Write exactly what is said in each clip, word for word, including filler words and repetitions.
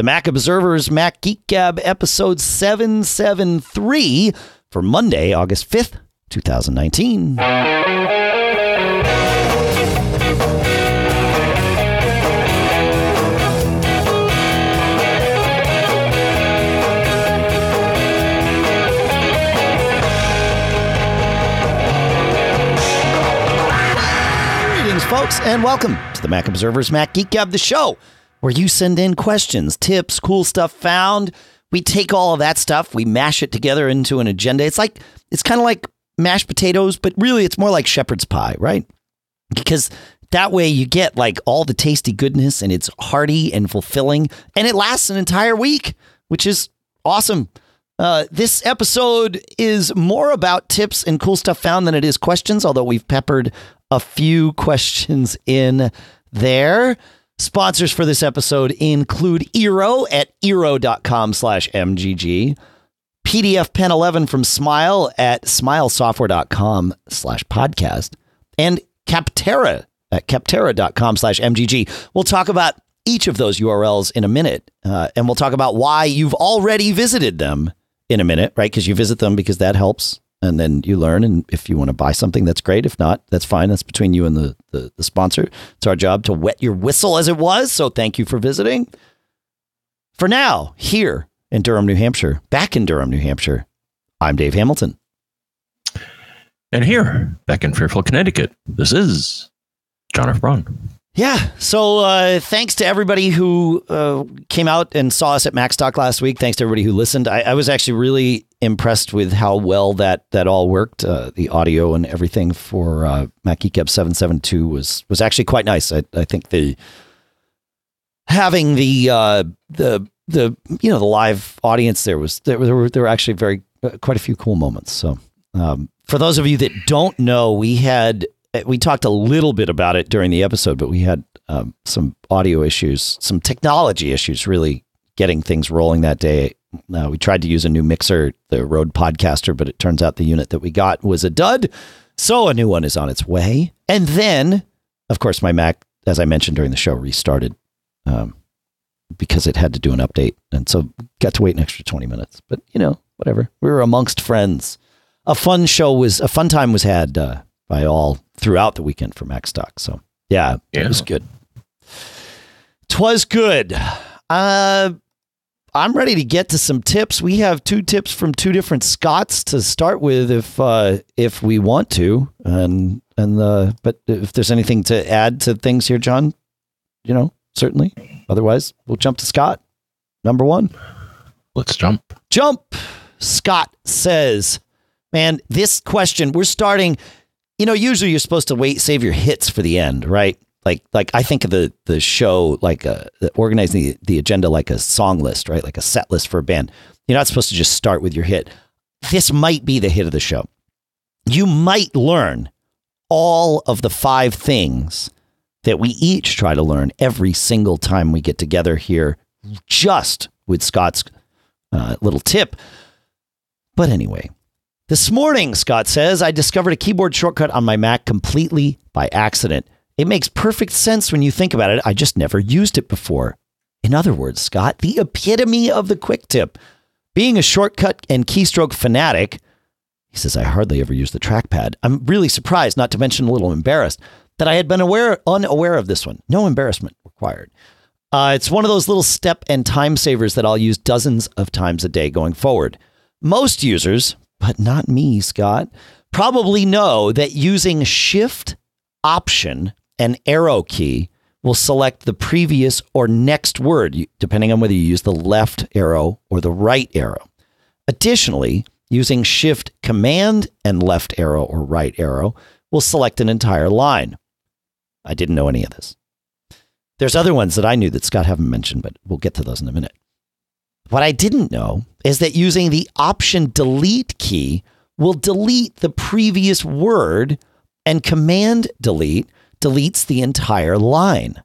the Mac Observer's Mac Geek Gab episode seven seventy-three for Monday, August fifth, twenty nineteen. Folks, and welcome to the Mac Observer's Mac Geek Gab, the show where you send in questions, tips, cool stuff found. We take all of that stuff, we mash it together into an agenda. It's like, it's kind of like mashed potatoes, but really it's more like shepherd's pie, right? Because that way you get like all the tasty goodness, and it's hearty and fulfilling, and it lasts an entire week, which is awesome. Uh, this episode is more about tips and cool stuff found than it is questions, although we've peppered a few questions in there. Sponsors for this episode include Eero at eero dot com slash M G G, P D F Pen eleven from Smile at smilesoftware dot com slash podcast, and Capterra at capterra dot com slash M G G. We'll talk about each of those U R Ls in a minute, uh, and we'll talk about why you've already visited them in a minute, right? Because you visit them because that helps. And then you learn, and if you want to buy something, that's great. If not, that's fine. That's between you and the, the, the sponsor. It's our job to wet your whistle as it was. So thank you for visiting. For now, here in Durham, New Hampshire, back in Durham, New Hampshire, I'm Dave Hamilton. And here, back in Fairfield, Connecticut, this is John F. Braun. Yeah. So uh, thanks to everybody who uh, came out and saw us at MacStock last week. Thanks to everybody who listened. I, I was actually really impressed with how well that that all worked. Uh, the audio and everything for uh, Mac Geek Gab seven seventy-two was was actually quite nice. I, I think the having the uh, the the you know the live audience there was there were there were actually very uh, quite a few cool moments. So um, for those of you that don't know, we had. We talked a little bit about it during the episode, but we had um, some audio issues, some technology issues, really getting things rolling that day. Uh, we tried to use a new mixer, the Rode Podcaster, but it turns out the unit that we got was a dud. So a new one is on its way. And then, of course, my Mac, as I mentioned during the show, restarted um, because it had to do an update. And so got to wait an extra twenty minutes. But, you know, whatever. We were amongst friends. A fun show was a fun time was had uh, by all throughout the weekend for MacStock. So yeah, yeah, it was good. Twas good. Uh, I'm ready to get to some tips. We have two tips from two different Scots to start with, if uh, if we want to, and and the but if there's anything to add to things here, John, you know, certainly. Otherwise, we'll jump to Scott. Number one. Let's jump. Jump. Scott says, "Man, this question. We're starting." You know, usually you're supposed to wait, save your hits for the end, right? Like, like I think of the the show, like a, the, organizing the, the agenda like a song list, right? Like a set list for a band. You're not supposed to just start with your hit. This might be the hit of the show. You might learn all of the five things that we each try to learn every single time we get together here, just with Scott's uh, little tip. But anyway. This morning, Scott says, I discovered a keyboard shortcut on my Mac completely by accident. It makes perfect sense when you think about it. I just never used it before. In other words, Scott, the epitome of the quick tip. Being a shortcut and keystroke fanatic, he says, I hardly ever use the trackpad. I'm really surprised, not to mention a little embarrassed, that I had been aware, unaware of this one. No embarrassment required. Uh, it's one of those little step and time savers that I'll use dozens of times a day going forward. Most users... but not me, Scott, probably know that using Shift, Option, and Arrow key will select the previous or next word, depending on whether you use the left arrow or the right arrow. Additionally, using Shift, Command, and left arrow or right arrow will select an entire line. I didn't know any of this. There's other ones that I knew that Scott haven't mentioned, but we'll get to those in a minute. What I didn't know is that using the Option Delete key will delete the previous word, and Command Delete deletes the entire line.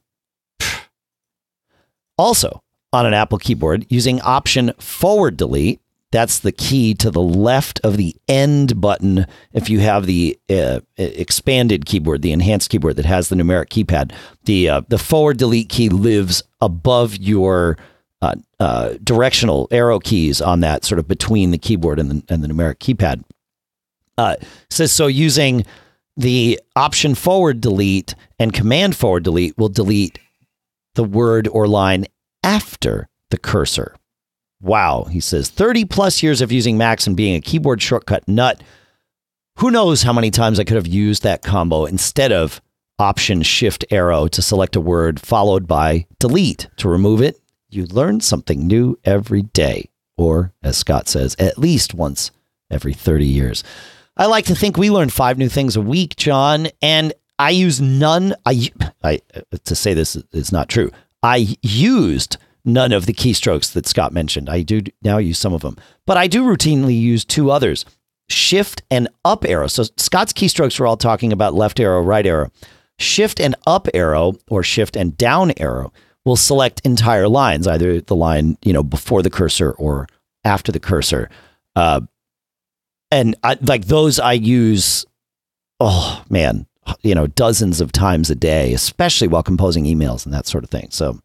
Also, on an Apple keyboard, using Option Forward Delete, that's the key to the left of the End button if you have the uh, expanded keyboard, the enhanced keyboard that has the numeric keypad. The uh, the Forward Delete key lives above your uh, uh, directional arrow keys on that, sort of between the keyboard and the, and the numeric keypad. Uh, says so using the option forward delete and command forward delete will delete the word or line after the cursor. Wow, he says, thirty plus years of using Macs and being a keyboard shortcut nut. Who knows how many times I could have used that combo instead of option shift arrow to select a word followed by delete to remove it. You learn something new every day, or as Scott says, at least once every thirty years. I like to think we learn five new things a week, John, and I use none. I, I to say this is not true. I used none of the keystrokes that Scott mentioned. I do now use some of them, but I do routinely use two others, shift and up arrow. So Scott's keystrokes were all talking about left arrow, right arrow. Shift and up arrow or shift and down arrow will select entire lines, either the line, you know, before the cursor or after the cursor. Uh, and I, like those I use, oh man, you know, dozens of times a day, especially while composing emails and that sort of thing. So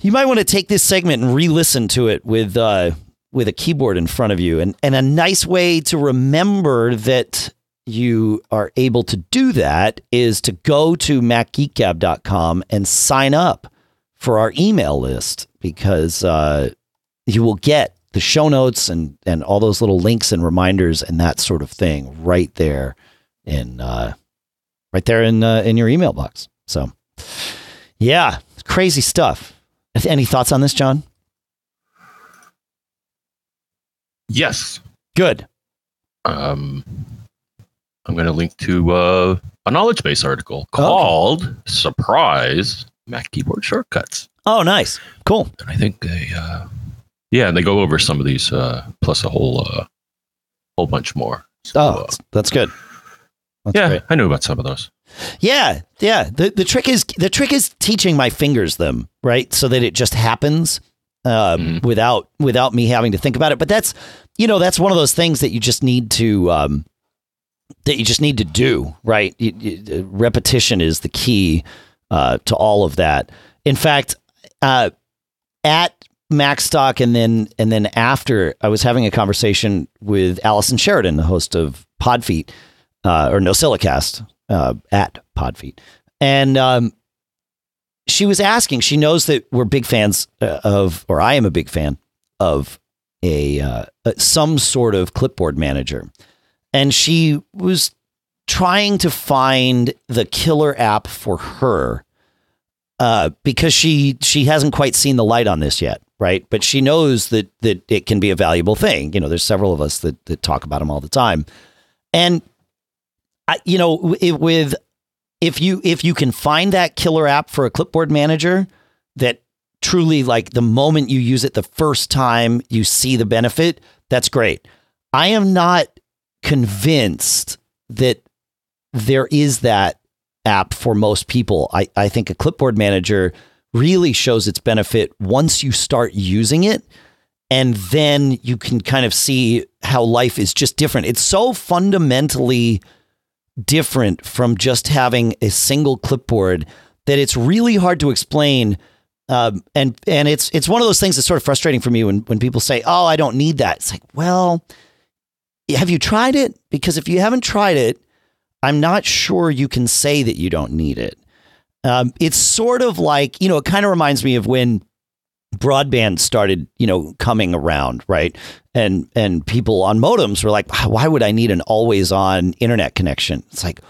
you might want to take this segment and re-listen to it with uh, with a keyboard in front of you. And, and a nice way to remember that you are able to do that is to go to mac geek gab dot com and sign up for our email list, because uh, you will get the show notes and, and all those little links and reminders and that sort of thing right there in uh, right there in uh, in your email box. So yeah, crazy stuff. Any thoughts on this, John? Yes. Good. Um, I'm going to link to uh, a knowledge base article called oh. Surprise Mac Keyboard Shortcuts. Oh, nice. Cool. And I think they, uh, yeah, and they go over some of these, uh, plus a whole uh, whole bunch more. So, oh, uh, that's good. That's yeah, great. I knew about some of those. Yeah, yeah. The the trick is the trick is teaching my fingers them, right? So that it just happens um, mm. without without me having to think about it. But that's, you know, that's one of those things that you just need to um, that you just need to do, right? You, you, repetition is the key uh, to all of that. In fact, uh, at MacStock and then and then after, I was having a conversation with Allison Sheridan, the host of Podfeet uh, or No Silicast. Uh, at Podfeet. And um, she was asking, she knows that we're big fans of, or I am a big fan of a uh, some sort of clipboard manager. And she was trying to find the killer app for her uh, because she she hasn't quite seen the light on this yet, right? But she knows that that it can be a valuable thing. You know, there's several of us that, that talk about them all the time. And I, you know, it, with if you if you can find that killer app for a clipboard manager that truly, like, the moment you use it the first time you see the benefit, that's great. I am not convinced that there is that app for most people. I, I think a clipboard manager really shows its benefit once you start using it. And then you can kind of see how life is just different. It's so fundamentally different from just having a single clipboard that it's really hard to explain. Um, and, and it's, it's one of those things that's sort of frustrating for me when, when people say, oh, I don't need that. It's like, well, have you tried it? Because if you haven't tried it, I'm not sure you can say that you don't need it. Um, it's sort of like, you know, it kind of reminds me of when broadband started, you know, coming around, right? And and people on modems were like, why would I need an always on internet connection? It's like,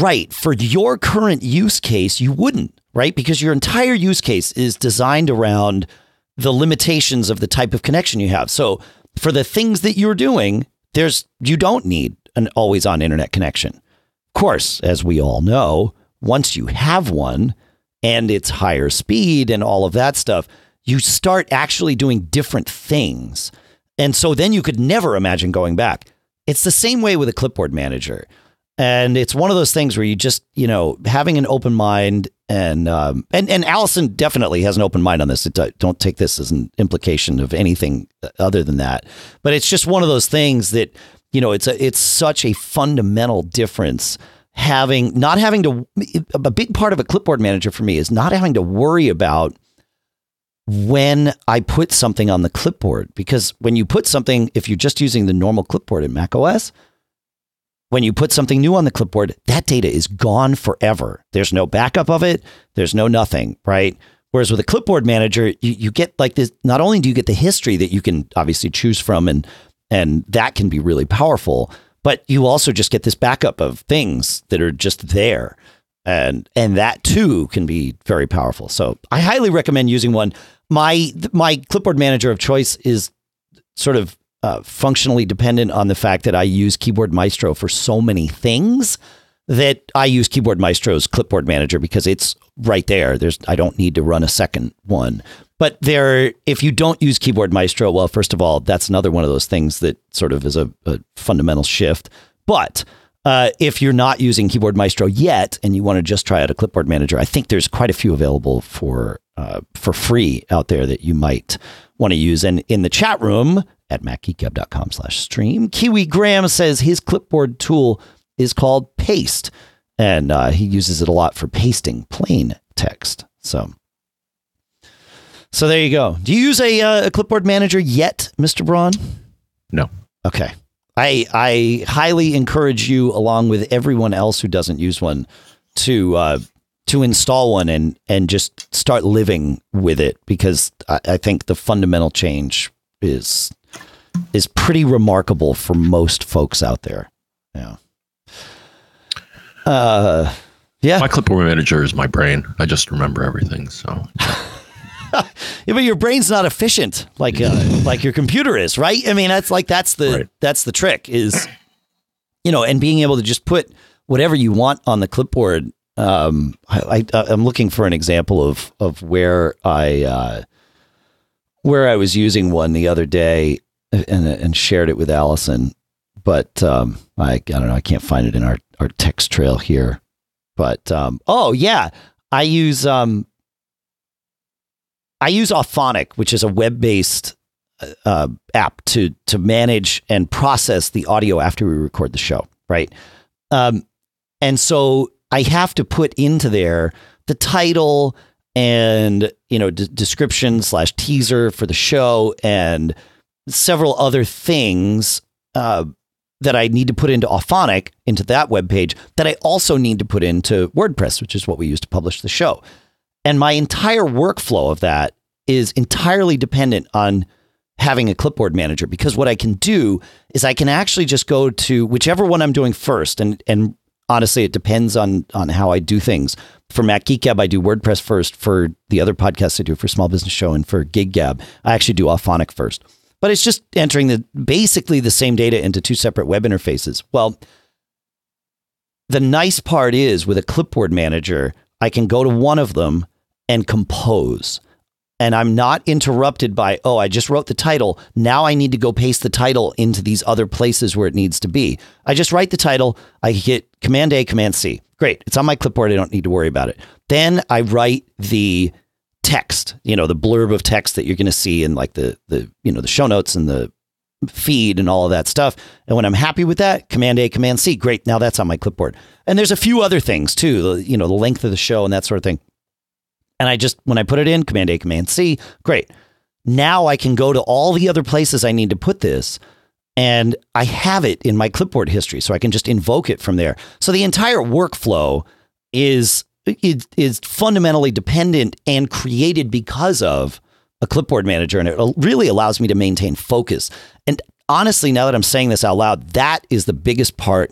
right, for your current use case, you wouldn't, right? Because your entire use case is designed around the limitations of the type of connection you have. So for the things that you're doing, there's you don't need an always on internet connection. Of course, as we all know, once you have one, and it's higher speed and all of that stuff, you start actually doing different things. And so then you could never imagine going back. It's the same way with a clipboard manager. And it's one of those things where you just, you know, having an open mind and um, and, and Allison definitely has an open mind on this. It, don't take this as an implication of anything other than that. But it's just one of those things that, you know, it's a, it's such a fundamental difference. Having not having to a big part of a clipboard manager for me is not having to worry about when I put something on the clipboard, because when you put something, if you're just using the normal clipboard in macOS, when you put something new on the clipboard, that data is gone forever. There's no backup of it. There's no nothing, right? Whereas with a clipboard manager, you, you get like this, not only do you get the history that you can obviously choose from, and and that can be really powerful, but you also just get this backup of things that are just there. And and that too can be very powerful. So I highly recommend using one. My my clipboard manager of choice is sort of uh, functionally dependent on the fact that I use Keyboard Maestro for so many things that I use Keyboard Maestro's clipboard manager because it's right there. There's I don't need to run a second one. But there, if you don't use Keyboard Maestro, well, first of all, that's another one of those things that sort of is a, a fundamental shift. But Uh, if you're not using Keyboard Maestro yet and you want to just try out a clipboard manager, I think there's quite a few available for uh, for free out there that you might want to use. And in the chat room at mac geek gab dot com slash stream, Kiwi Graham says his clipboard tool is called Paste, and uh, he uses it a lot for pasting plain text. So, so there you go. Do you use a, uh, a clipboard manager yet, Mister Braun? No. Okay. I I highly encourage you, along with everyone else who doesn't use one, to uh, to install one and and just start living with it, because I, I think the fundamental change is is pretty remarkable for most folks out there. Yeah. Uh, yeah. My clipboard manager is my brain. I just remember everything. So. Yeah, but your brain's not efficient like uh, like your computer is, right? I mean, that's like that's the right. that's the trick is, you know, and being able to just put whatever you want on the clipboard. Um, I, I, I'm looking for an example of of where I uh, where I was using one the other day and and shared it with Allison, but um, I I don't know, I can't find it in our our text trail here. But um, oh yeah, I use. Um, I use Authonic, which is a web-based uh, app to to manage and process the audio after we record the show, right? Um, and so I have to put into there the title and, you know, d- description slash teaser for the show and several other things uh, that I need to put into Authonic, into that web page, that I also need to put into WordPress, which is what we use to publish the show. And my entire workflow of that is entirely dependent on having a clipboard manager, because what I can do is I can actually just go to whichever one I'm doing first. And and honestly, it depends on on how I do things. For Mac Geek Gab, I do WordPress first. For the other podcasts I do, for Small Business Show and for Gig Gab, I actually do Authonic first. But it's just entering the basically the same data into two separate web interfaces. Well, the nice part is with a clipboard manager, I can go to one of them and compose, and I'm not interrupted by, oh, I just wrote the title. Now I need to go paste the title into these other places where it needs to be. I just write the title. I hit command A, command C. Great. It's on my clipboard. I don't need to worry about it. Then I write the text, you know, the blurb of text that you're going to see in like the, the, you know, the show notes and the feed and all of that stuff. And when I'm happy with that, command A, command C. Great. Now that's on my clipboard. And there's a few other things too, you know, the length of the show and that sort of thing. And I just, when I put it in, command A, command C, great. Now I can go to all the other places I need to put this, and I have it in my clipboard history, so I can just invoke it from there. So the entire workflow is, is, is fundamentally dependent and created because of a clipboard manager. And it really allows me to maintain focus. And honestly, now that I'm saying this out loud, that is the biggest part.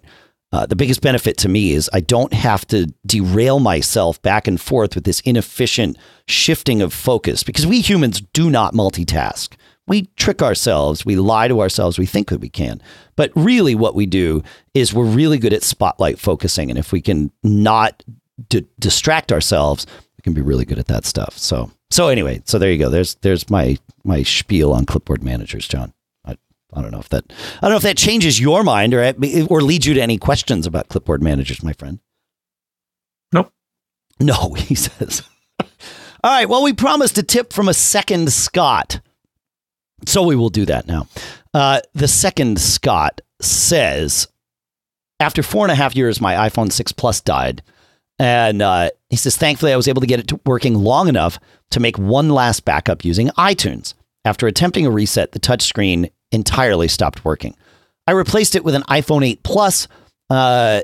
Uh, the biggest benefit to me is I don't have to derail myself back and forth with this inefficient shifting of focus, because we humans do not multitask. We trick ourselves. We lie to ourselves. We think that we can. But really what we do is we're really good at spotlight focusing. And if we can not d- distract ourselves, we can be really good at that stuff. So, so anyway, so there you go. There's, there's my, my spiel on clipboard managers, John. I don't know if that I don't know if that changes your mind or or leads you to any questions about clipboard managers, my friend. Nope. No, he says. All right. Well, we promised a tip from a second Scott, so we will do that now. Uh, the second Scott says, after four and a half years, my iPhone six Plus died, And uh, he says, thankfully, I was able to get it to working long enough to make one last backup using iTunes. After attempting a reset, the touchscreen entirely stopped working. I replaced it with an iPhone eight Plus, uh,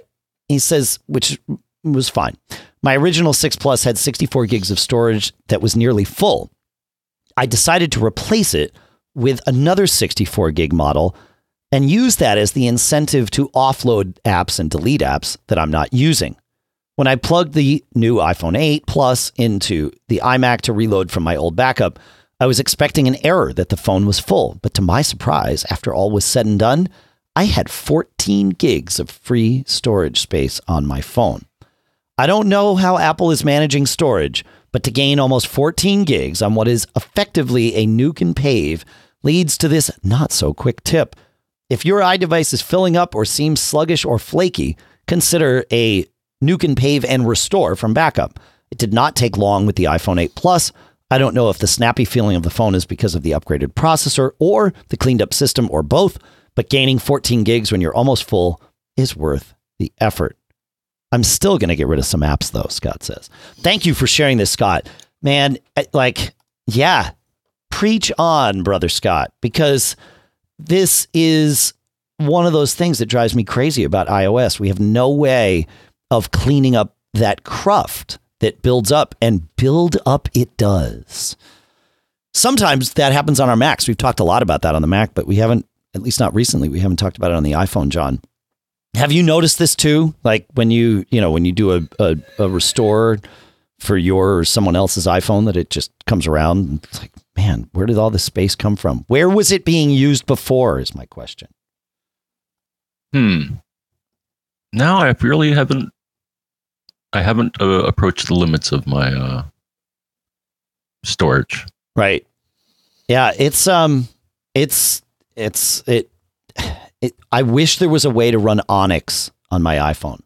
he says, which was fine. My original six Plus had sixty-four gigs of storage that was nearly full. I decided to replace it with another sixty-four gig model and use that as the incentive to offload apps and delete apps that I'm not using. When I plugged the new iPhone eight Plus into the iMac to reload from my old backup, I was expecting an error that the phone was full, but to my surprise, after all was said and done, I had fourteen gigs of free storage space on my phone. I don't know how Apple is managing storage, but to gain almost fourteen gigs on what is effectively a nuke and pave leads to this not-so-quick tip. If your iDevice is filling up or seems sluggish or flaky, consider a nuke and pave and restore from backup. It did not take long with the iPhone eight Plus. I don't know if the snappy feeling of the phone is because of the upgraded processor or the cleaned up system or both, but gaining fourteen gigs when you're almost full is worth the effort. I'm still going to get rid of some apps though, Scott says. Thank you for sharing this, Scott. Man, like, yeah, preach on, brother Scott, because this is one of those things that drives me crazy about iOS. We have no way of cleaning up that cruft that builds up, and build up it does. Sometimes that happens on our Macs. We've talked a lot about that on the Mac, but we haven't, at least not recently, we haven't talked about it on the iPhone, John. Have you noticed this too? Like when you, you know, when you do a, a, a restore for your or someone else's iPhone, that it just comes around and it's like, man, where did all this space come from? Where was it being used before is my question. Hmm. No, I really haven't. I haven't uh, approached the limits of my uh, storage. Right. Yeah, it's um, it's it's it, it. I wish there was a way to run Onyx on my iPhone.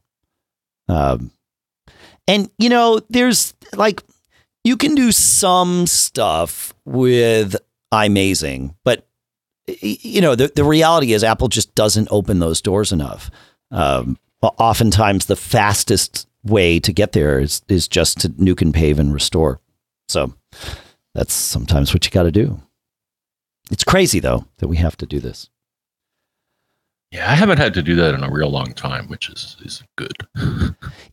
Um, and you know, there's like you can do some stuff with iMazing, but you know, the the reality is Apple just doesn't open those doors enough. Um, oftentimes, the fastest way to get there is is just to nuke and pave and restore. So that's sometimes what you got to do. It's crazy though that we have to do this. Yeah, I haven't had to do that in a real long time, which is is good.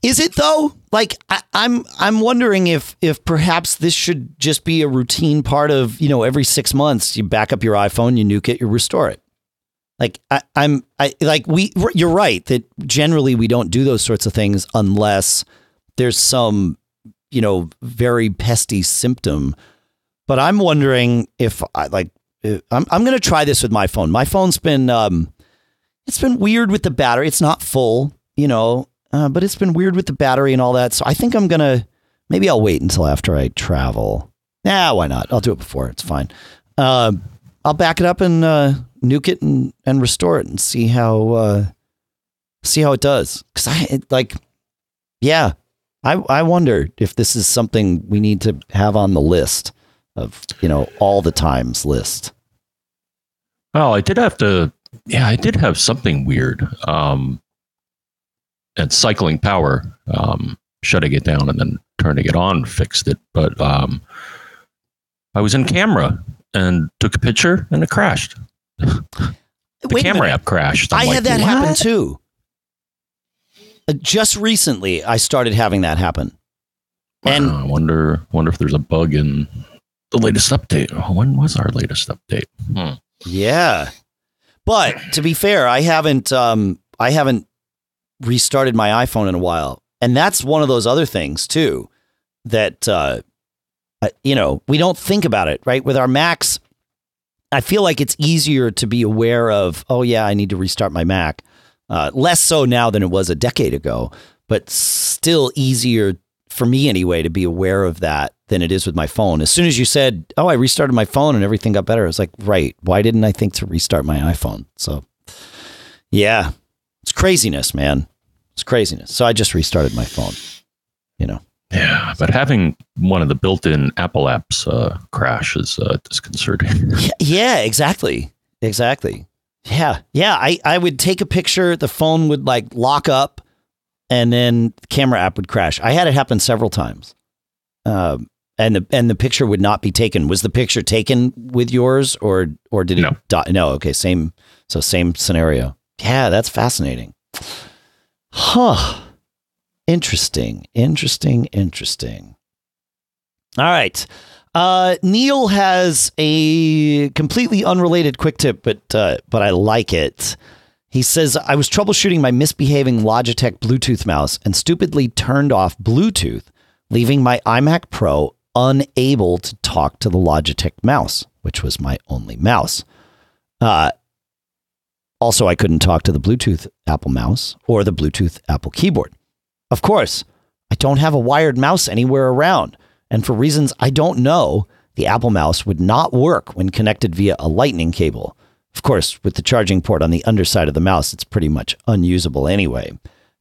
Is it though? Like I, I'm I'm wondering if if perhaps this should just be a routine part of, you know, every six months you back up your iPhone, you nuke it, you restore it. Like I, I'm, I like we. You're right that generally we don't do those sorts of things unless there's some, you know, very pesky symptom. But I'm wondering if I like. If, I'm I'm going to try this with my phone. My phone's been um, it's been weird with the battery. It's not full, you know, uh, but it's been weird with the battery and all that. So I think I'm gonna maybe I'll wait until after I travel. Nah, why not? I'll do it before. It's fine. Uh, I'll back it up and. Uh, nuke it and, and restore it and see how uh, see how it does. Because I like, yeah, I I wonder if this is something we need to have on the list of, you know, all the times list. Well, I did have to, yeah, I did have something weird. Um, and cycling power, um, shutting it down and then turning it on fixed it. But um, I was in camera and took a picture and it crashed. The Wait camera app crashed. I'm I like, had that what? happen too. Uh, just recently, I started having that happen. Wow, and I wonder, wonder if there's a bug in the latest update. Oh, when was our latest update? Hmm. Yeah, but to be fair, I haven't, um, I haven't restarted my iPhone in a while, and that's one of those other things too that uh, you know, we don't think about it, right? With our Macs. I feel like it's easier to be aware of, oh, yeah, I need to restart my Mac. Uh, less so now than it was a decade ago, but still easier for me anyway to be aware of that than it is with my phone. As soon as you said, oh, I restarted my phone and everything got better, I was like, right, why didn't I think to restart my iPhone? So, yeah, it's craziness, man. It's craziness. So I just restarted my phone, you know. Yeah, but having one of the built-in Apple apps uh, crash is uh, disconcerting. Yeah, exactly. Exactly. Yeah. Yeah, I, I would take a picture. The phone would like lock up and then the camera app would crash. I had it happen several times. Um, and the and the picture would not be taken. Was the picture taken with yours, or or did it? No. Dot, no. Okay. Same. So same scenario. Yeah, that's fascinating. Huh. Interesting. Interesting. Interesting. All right. Uh, Neil has a completely unrelated quick tip, but uh, but I like it. He says, I was troubleshooting my misbehaving Logitech Bluetooth mouse and stupidly turned off Bluetooth, leaving my iMac Pro unable to talk to the Logitech mouse, which was my only mouse. Uh, also, I couldn't talk to the Bluetooth Apple mouse or the Bluetooth Apple keyboard. Of course, I don't have a wired mouse anywhere around, and for reasons I don't know, the Apple mouse would not work when connected via a lightning cable. Of course, with the charging port on the underside of the mouse, it's pretty much unusable anyway.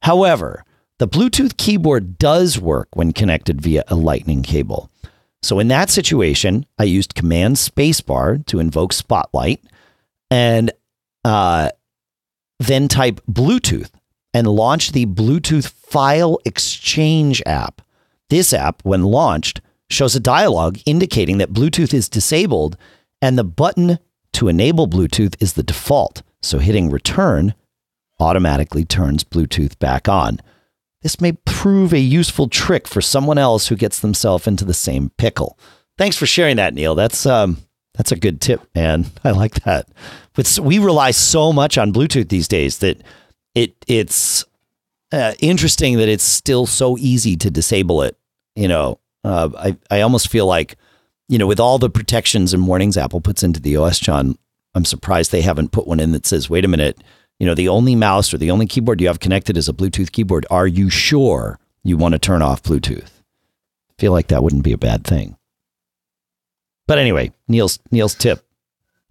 However, the Bluetooth keyboard does work when connected via a lightning cable. So in that situation, I used Command Spacebar to invoke Spotlight, and uh, then type Bluetooth and launch the Bluetooth File Exchange app. This app, when launched, shows a dialog indicating that Bluetooth is disabled and the button to enable Bluetooth is the default. So hitting return automatically turns Bluetooth back on. This may prove a useful trick for someone else who gets themselves into the same pickle. Thanks for sharing that, Neil. That's um, that's a good tip, man. I like that. But we rely so much on Bluetooth these days that it it's uh, interesting that it's still so easy to disable it. You know, uh, I I almost feel like, you know, with all the protections and warnings Apple puts into the O S, John, I'm surprised they haven't put one in that says, wait a minute. You know, the only mouse or the only keyboard you have connected is a Bluetooth keyboard. Are you sure you want to turn off Bluetooth? I feel like that wouldn't be a bad thing. But anyway, Neil's Neil's tip,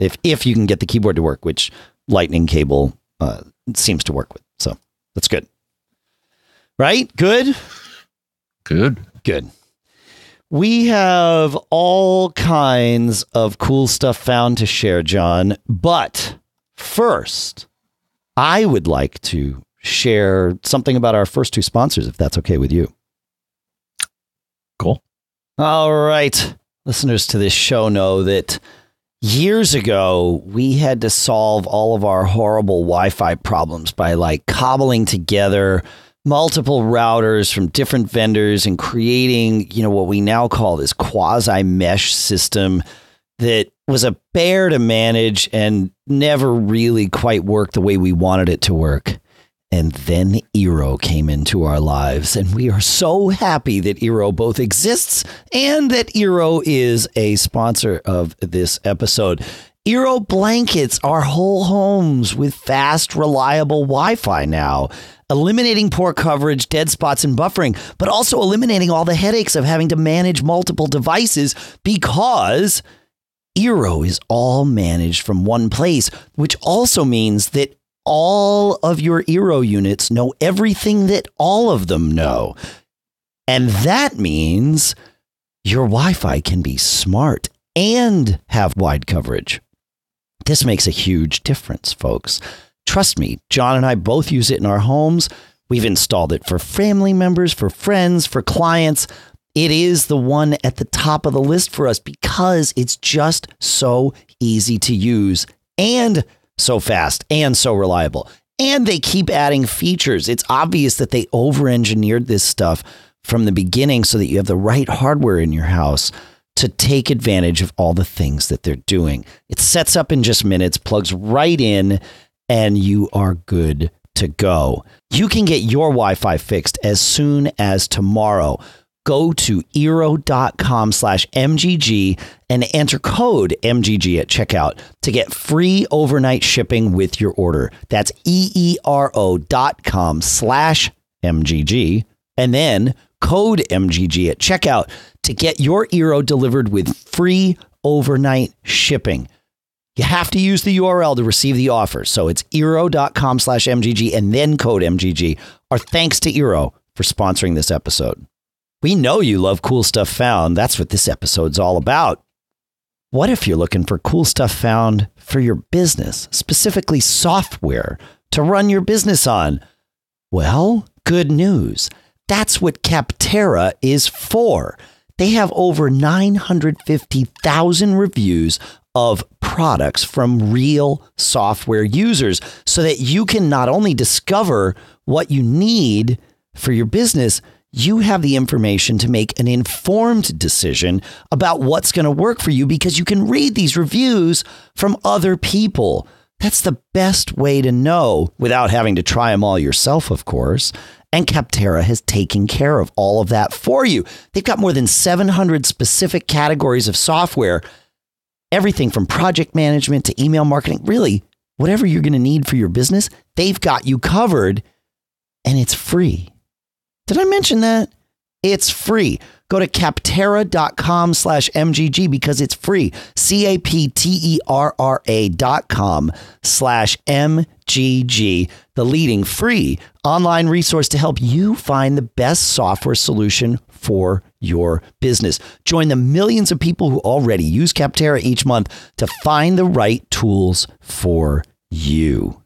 if if you can get the keyboard to work, which lightning cable uh, seems to work with. So that's good. Right? Good? Good. Good. We have all kinds of cool stuff found to share, John. But first, I would like to share something about our first two sponsors, if that's okay with you. Cool. All right. Listeners to this show know that years ago, we had to solve all of our horrible Wi-Fi problems by like cobbling together multiple routers from different vendors and creating, you know, what we now call this quasi-mesh system that was a bear to manage and never really quite worked the way we wanted it to work. And then Eero came into our lives, and we are so happy that Eero both exists and that Eero is a sponsor of this episode. Eero blankets our whole homes with fast, reliable Wi-Fi now, eliminating poor coverage, dead spots, and buffering, but also eliminating all the headaches of having to manage multiple devices because Eero is all managed from one place, which also means that all of your Eero units know everything that all of them know. And that means your Wi-Fi can be smart and have wide coverage. This makes a huge difference, folks. Trust me, John and I both use it in our homes. We've installed it for family members, for friends, for clients. It is the one at the top of the list for us because it's just so easy to use and so fast and so reliable. And they keep adding features. It's obvious that they over-engineered this stuff from the beginning so that you have the right hardware in your house to take advantage of all the things that they're doing. It sets up in just minutes, plugs right in, and you are good to go. You can get your Wi-Fi fixed as soon as tomorrow. Go to Eero.com slash MGG and enter code M G G at checkout to get free overnight shipping with your order. That's E E R O dot com slash M G G and then code M G G at checkout to get your Eero delivered with free overnight shipping. You have to use the U R L to receive the offer. So it's Eero.com slash MGG and then code M G G. Our thanks to Eero for sponsoring this episode. We know you love cool stuff found. That's what this episode's all about. What if you're looking for cool stuff found for your business, specifically software to run your business on? Well, good news. That's what Capterra is for. They have over nine hundred fifty thousand reviews of products from real software users so that you can not only discover what you need for your business, you have the information to make an informed decision about what's going to work for you because you can read these reviews from other people. That's the best way to know without having to try them all yourself, of course. And Capterra has taken care of all of that for you. They've got more than seven hundred specific categories of software. Everything from project management to email marketing, really, whatever you're going to need for your business, they've got you covered, and it's free. Did I mention that? It's free. Go to capterra.com slash MGG because it's free. C-A-P-T-E-R-R-A dot com slash M G G, the leading free online resource to help you find the best software solution for your business. Join the millions of people who already use Capterra each month to find the right tools for you.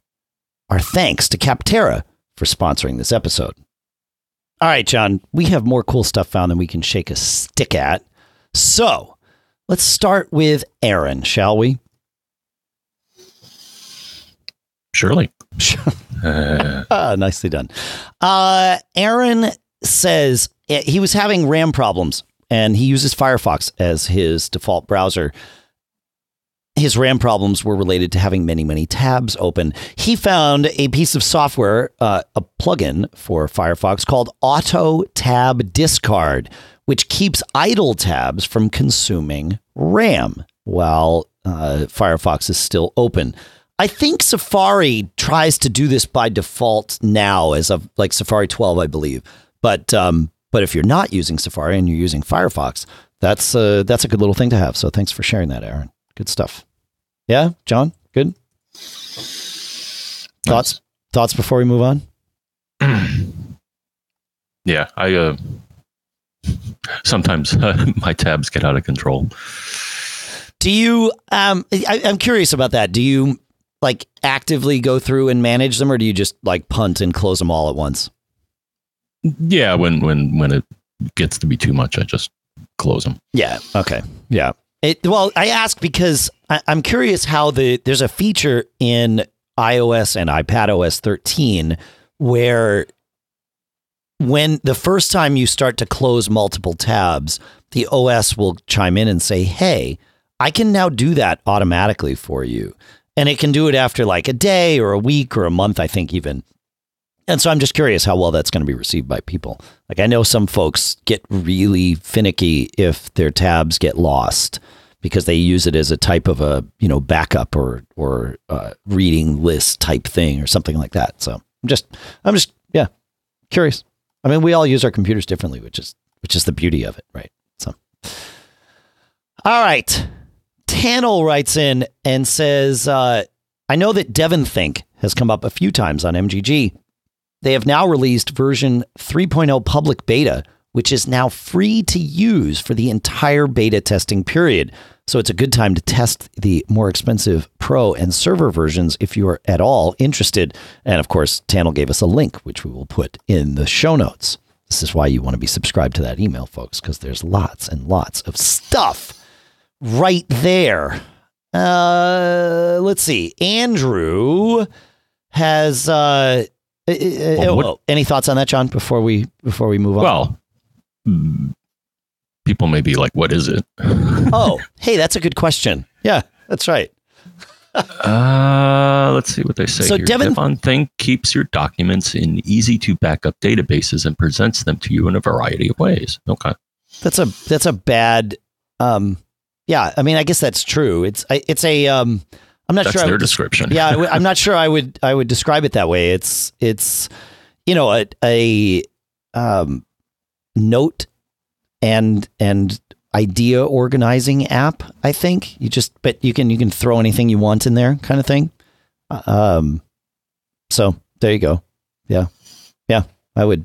Our thanks to Capterra for sponsoring this episode. All right, John, we have more cool stuff found than we can shake a stick at. So let's start with Aaron, shall we? Surely. uh, nicely done. Uh, Aaron says he was having RAM problems and he uses Firefox as his default browser. His RAM problems were related to having many, many tabs open. He found a piece of software, uh, a plugin for Firefox called Auto Tab Discard, which keeps idle tabs from consuming RAM while uh, Firefox is still open. I think Safari tries to do this by default now as of like Safari twelve, I believe. But um, but if you're not using Safari and you're using Firefox, that's uh, that's a good little thing to have. So thanks for sharing that, Aaron. Good stuff. Yeah, John, good? Thoughts? Nice. Thoughts before we move on? Yeah, I uh, sometimes uh, my tabs get out of control. Do you, um, I, I'm curious about that. Do you like actively go through and manage them or do you just like punt and close them all at once? Yeah, when, when, when it gets to be too much, I just close them. Yeah, okay, yeah. It, well, I ask because I, I'm curious how the there's a feature in iOS and iPadOS thirteen where when the first time you start to close multiple tabs, the O S will chime in and say, hey, I can now do that automatically for you. And it can do it after like a day or a week or a month, I think even. And so I'm just curious how well that's going to be received by people. Like I know some folks get really finicky if their tabs get lost because they use it as a type of a, you know, backup or or uh, reading list type thing or something like that. So I'm just I'm just, yeah, curious. I mean, we all use our computers differently, which is which is the beauty of it. Right. So. All right. Tannel writes in and says, uh, I know that DEVONthink has come up a few times on M G G. They have now released version three point oh public beta, which is now free to use for the entire beta testing period. So it's a good time to test the more expensive pro and server versions if you are at all interested. And of course, Tannel gave us a link, which we will put in the show notes. This is why you want to be subscribed to that email, folks, because there's lots and lots of stuff right there. Uh, let's see. Andrew has... Uh, Well, what, oh, any thoughts on that, John, before we before we move on? Well, people may be like, what is it? Oh, hey, that's a good question. Yeah, that's right. uh, let's see what they say so here. Devon, DEVONthink keeps your documents in easy-to-backup databases and presents them to you in a variety of ways. Okay. That's a that's a bad... Um, yeah, I mean, I guess that's true. It's it's a... Um, I'm not That's sure their I would, description. Yeah, I'm not sure I would I would describe it that way. It's it's you know a a um, note and and idea organizing app. I think you just but you can you can throw anything you want in there, kind of thing. Um, so there you go. Yeah, yeah. I would.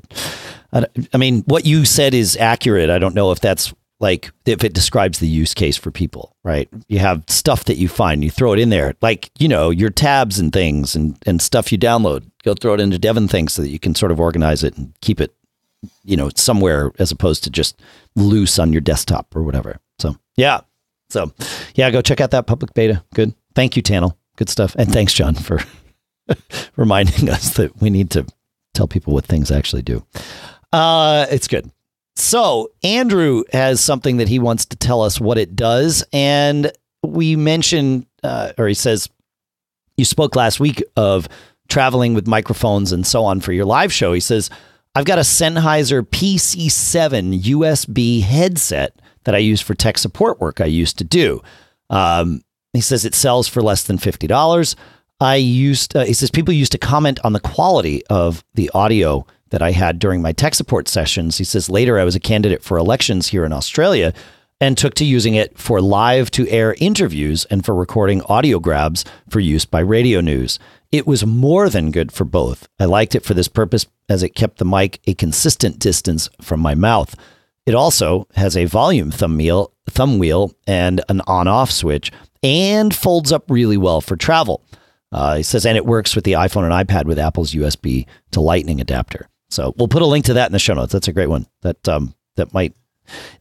I, I mean, what you said is accurate. I don't know if that's like if it describes the use case for people, right? You have stuff that you find, you throw it in there, like, you know, your tabs and things and, and stuff you download, go throw it into DEVONthink so that you can sort of organize it and keep it, you know, somewhere as opposed to just loose on your desktop or whatever. So, yeah. So yeah, go check out that public beta. Good. Thank you, Tannel. Good stuff. And thanks, John, for reminding us that we need to tell people what things actually do. Uh, it's good. So Andrew has something that he wants to tell us what it does. And we mentioned, uh, or he says, you spoke last week of traveling with microphones and so on for your live show. He says, I've got a Sennheiser P C seven U S B headset that I use for tech support work I used to do. Um, he says it sells for less than fifty dollars. I used, uh, he says people used to comment on the quality of the audio that I had during my tech support sessions. He says later I was a candidate for elections here in Australia and took to using it for live to air interviews and for recording audio grabs for use by radio news. It was more than good for both. I liked it for this purpose as it kept the mic a consistent distance from my mouth. It also has a volume thumbnail, thumb wheel and an on-off switch and folds up really well for travel. Uh, he says, and it works with the iPhone and iPad with Apple's U S B to Lightning adapter. So we'll put a link to that in the show notes. That's a great one. That um, that might.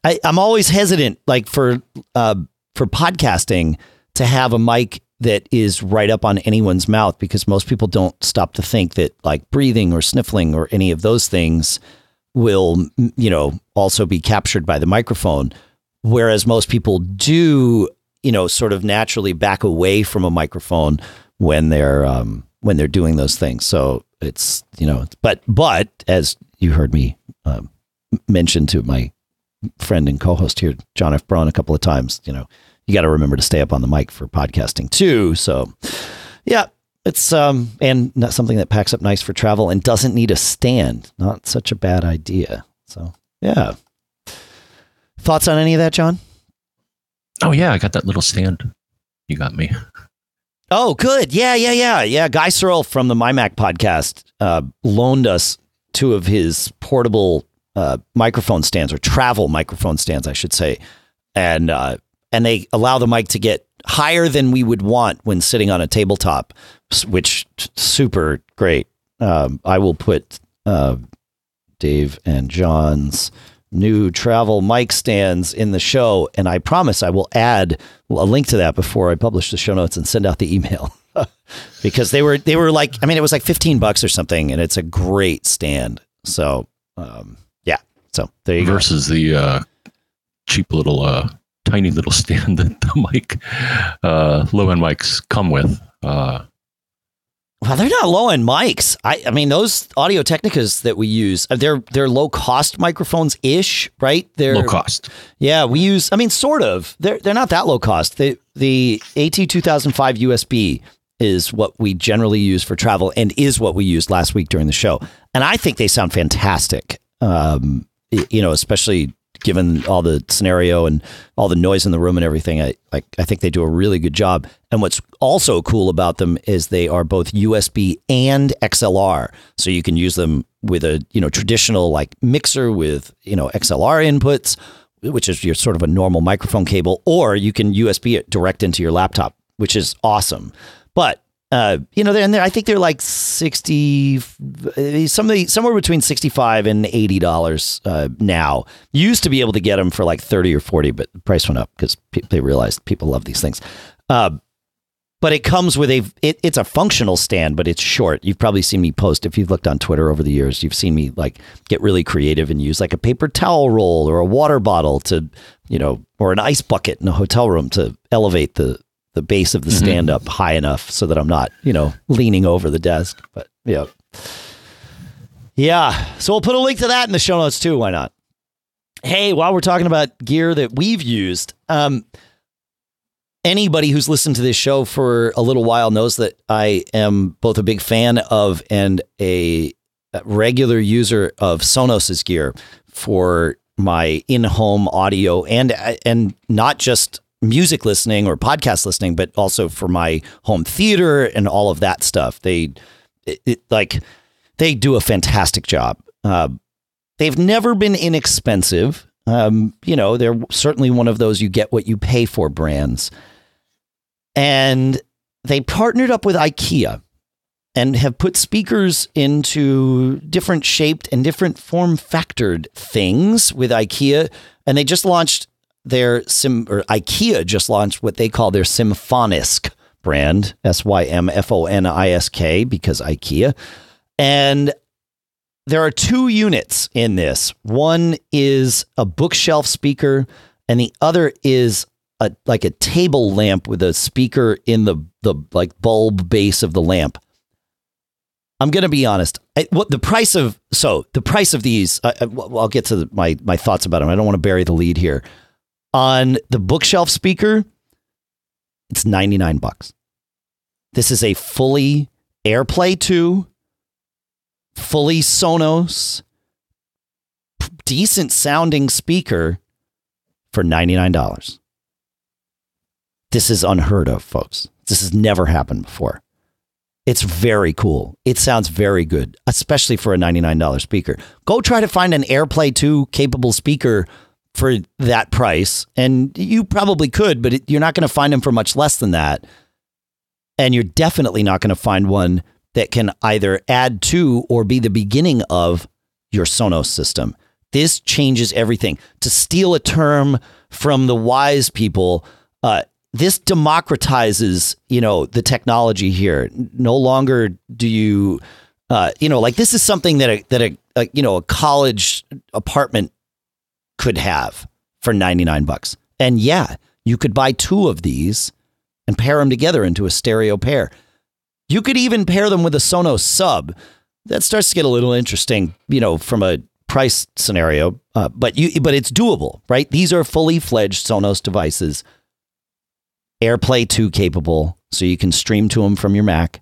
I, I'm always hesitant, like for uh, for podcasting, to have a mic that is right up on anyone's mouth, because most people don't stop to think that like breathing or sniffling or any of those things will, you know, also be captured by the microphone. Whereas most people do, you know, sort of naturally back away from a microphone when they're, um, when they're doing those things. So it's, you know, but, but as you heard me um, mention to my friend and co-host here, John F. Braun, a couple of times, you know, you got to remember to stay up on the mic for podcasting too. So yeah, it's, um, and not something that packs up nice for travel and doesn't need a stand. Not such a bad idea. So yeah. Thoughts on any of that, John? Oh yeah. I got that little stand. You got me. Oh, good. Yeah. Yeah. Yeah. Yeah. Guy Searle from the MyMac podcast, uh, loaned us two of his portable, uh, microphone stands, or travel microphone stands, I should say. And, uh, And they allow the mic to get higher than we would want when sitting on a tabletop, which super great. Um, I will put uh, Dave and John's new travel mic stands in the show. And I promise I will add a link to that before I publish the show notes and send out the email because they were, they were like, I mean, it was like fifteen bucks or something, and it's a great stand. So um, yeah. So there you go. Versus the uh, cheap little, uh, tiny little stand that the mic, uh, low-end mics come with. Uh, well, they're not low-end mics. I, I mean, those Audio Technicas that we use, they're they're low-cost microphones-ish, right? They're low-cost. Yeah, we use, I mean, sort of. They're they're not that low-cost. The, the A T two thousand five U S B is what we generally use for travel and is what we used last week during the show. And I think they sound fantastic, um, you know, especially given all the scenario and all the noise in the room and everything. I like, I think they do a really good job. And what's also cool about them is they are both U S B and X L R. So you can use them with a, you know, traditional like mixer with, you know, X L R inputs, which is your sort of a normal microphone cable, or you can U S B it direct into your laptop, which is awesome. But, uh, you know, and I think they're like sixty, somebody, somewhere between sixty-five and eighty dollars uh, now. You used to be able to get them for like thirty or forty, but the price went up because pe- they realized people love these things. Uh, but it comes with a, it, it's a functional stand, but it's short. You've probably seen me post, if you've looked on Twitter over the years, you've seen me like get really creative and use like a paper towel roll or a water bottle to, you know, or an ice bucket in a hotel room to elevate the. the base of the stand up mm-hmm. high enough so that I'm not, you know, leaning over the desk, but yeah. Yeah. So we'll put a link to that in the show notes too. Why not? Hey, while we're talking about gear that we've used, um, anybody who's listened to this show for a little while knows that I am both a big fan of and a regular user of Sonos's gear for my in-home audio and, and not just music listening or podcast listening, but also for my home theater and all of that stuff. They it, it, like they do a fantastic job. Uh, they've never been inexpensive. Um, you know, they're certainly one of those you get what you pay for brands. And they partnered up with IKEA and have put speakers into different shaped and different form factored things with IKEA. And they just launched their Sim or IKEA just launched what they call their Symfonisk brand, S Y M F O N I S K, because IKEA. And there are two units in this. One is a bookshelf speaker, and the other is a like a table lamp with a speaker in the the like bulb base of the lamp. I'm going to be honest. I, what the price of so the price of these? I, I, I'll get to the, my my thoughts about them. I don't want to bury the lead here. On the bookshelf speaker, it's ninety-nine bucks. This is a fully AirPlay two. Fully Sonos, decent sounding speaker for ninety-nine dollars. This is unheard of, folks. This has never happened before. It's very cool. It sounds very good, especially for a ninety-nine dollars speaker. Go try to find an AirPlay two capable speaker for that price. And you probably could, but it, you're not going to find them for much less than that. And you're definitely not going to find one that can either add to or be the beginning of your Sonos system. This changes everything. To steal a term from the wise people, uh, this democratizes, you know, the technology here. No longer do you, uh, you know, like this is something that a, that a, a you know a college apartment could have for ninety-nine bucks. And yeah, you could buy two of these and pair them together into a stereo pair. You could even pair them with a Sonos sub. That starts to get a little interesting, you know, from a price scenario. Uh, but you, but it's doable, right? These are fully fledged Sonos devices, AirPlay two capable, so you can stream to them from your Mac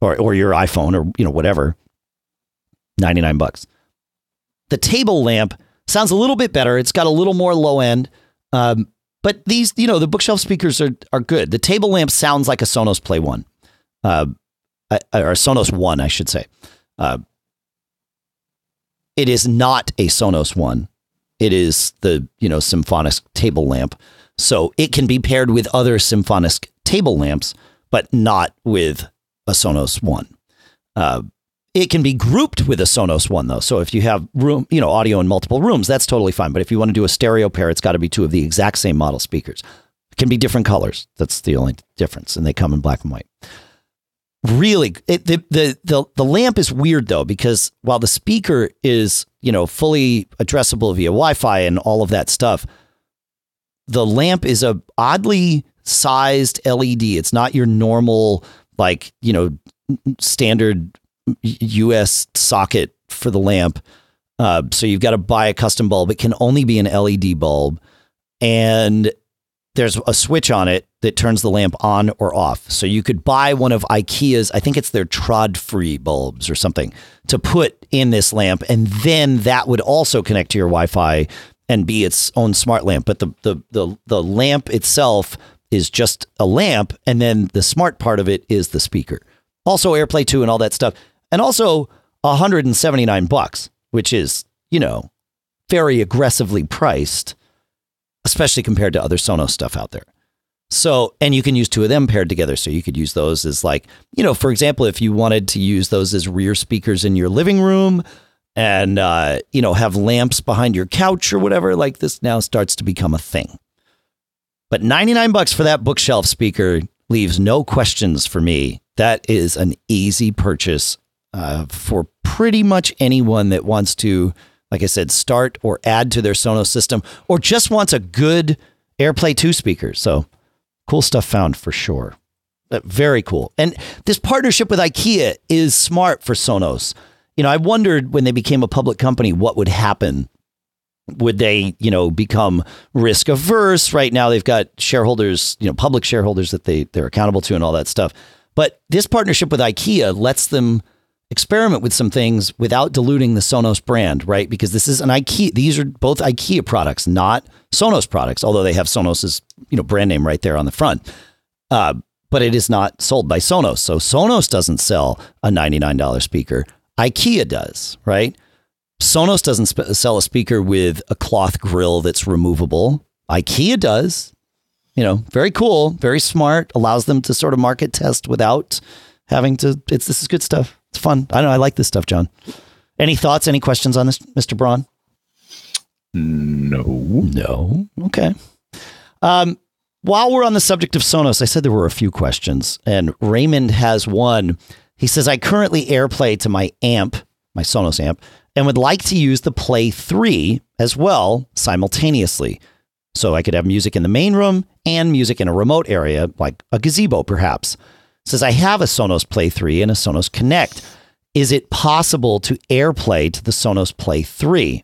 or or your iPhone or you know whatever. ninety-nine bucks. The table lamp sounds a little bit better. It's got a little more low end, um, but these, you know, the bookshelf speakers are are good. The table lamp sounds like a Sonos Play one. Uh, or Sonos One, I should say. Uh, it is not a Sonos One. It is the, you know, Symfonisk table lamp. So it can be paired with other Symfonisk table lamps, but not with a Sonos One. Uh, it can be grouped with a Sonos One, though. So if you have room, you know, audio in multiple rooms, that's totally fine. But if you want to do a stereo pair, it's got to be two of the exact same model speakers. It can be different colors. That's the only difference. And they come in black and white. Really, it, the, the the the lamp is weird, though, because while the speaker is, you know, fully addressable via Wi-Fi and all of that stuff, the lamp is a oddly sized L E D. It's not your normal, like, you know, standard U S socket for the lamp. Uh, so you've got to buy a custom bulb. It can only be an L E D bulb. And there's a switch on it that turns the lamp on or off. So you could buy one of IKEA's, I think it's their Trod-free bulbs or something, to put in this lamp. And then that would also connect to your Wi-Fi and be its own smart lamp. But the the the, the lamp itself is just a lamp. And then the smart part of it is the speaker. Also AirPlay two and all that stuff. And also one hundred seventy-nine bucks, which is, you know, very aggressively priced, especially compared to other Sonos stuff out there. So, and you can use two of them paired together. So you could use those as like, you know, for example, if you wanted to use those as rear speakers in your living room and, uh, you know, have lamps behind your couch or whatever, like this now starts to become a thing. But ninety-nine bucks for that bookshelf speaker leaves no questions for me. That is an easy purchase uh, for pretty much anyone that wants to, like I said, start or add to their Sonos system, or just wants a good AirPlay two speaker. So cool stuff found for sure. But very cool. And this partnership with IKEA is smart for Sonos. You know, I wondered when they became a public company, what would happen? Would they, you know, become risk averse? Right now, they've got shareholders, you know, public shareholders that they, they're accountable to and all that stuff. But this partnership with IKEA lets them experiment with some things without diluting the Sonos brand, right? Because this is an IKEA. These are both IKEA products, not Sonos products, although they have Sonos's, you know, brand name right there on the front. Uh, but it is not sold by Sonos. So Sonos doesn't sell a ninety-nine dollars speaker. IKEA does, right? Sonos doesn't sp- sell a speaker with a cloth grill that's removable. IKEA does. You know, very cool, very smart, allows them to sort of market test without having to. It's this is good stuff. It's fun. I don't know. I like this stuff, John. Any thoughts, any questions on this, Mister Braun? No. No. Okay. Um, while we're on the subject of Sonos, I said there were a few questions, and Raymond has one. He says, I currently AirPlay to my amp, my Sonos amp, and would like to use the Play three as well simultaneously. So I could have music in the main room and music in a remote area, like a gazebo, perhaps. It says, I have a Sonos Play three and a Sonos Connect. Is it possible to AirPlay to the Sonos Play three?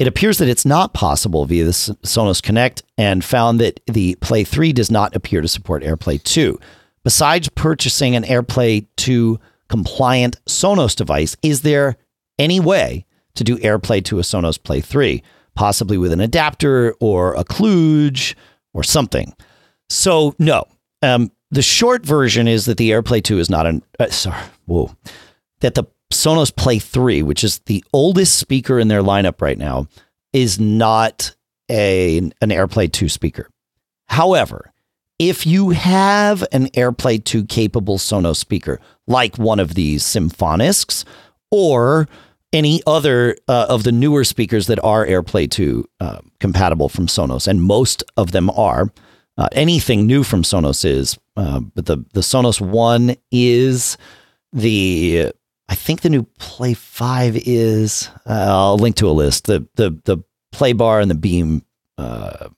It appears that it's not possible via the Sonos Connect, and found that the Play three does not appear to support AirPlay two. Besides purchasing an AirPlay two compliant Sonos device, is there any way to do AirPlay to a Sonos Play three? Possibly with an adapter or a kludge or something. So no, um, the short version is that the AirPlay two is not an, uh, sorry, whoa, that the Sonos Play three, which is the oldest speaker in their lineup right now, is not a, an AirPlay two speaker. However, if you have an AirPlay two capable Sonos speaker, like one of these Symfonisks or any other uh, of the newer speakers that are AirPlay two uh, compatible from Sonos, and most of them are. Uh, anything new from Sonos is, uh, but the, the Sonos One is the, I think the new Play five is, uh, I'll link to a list, the the the Play Bar and the Beam. Uh,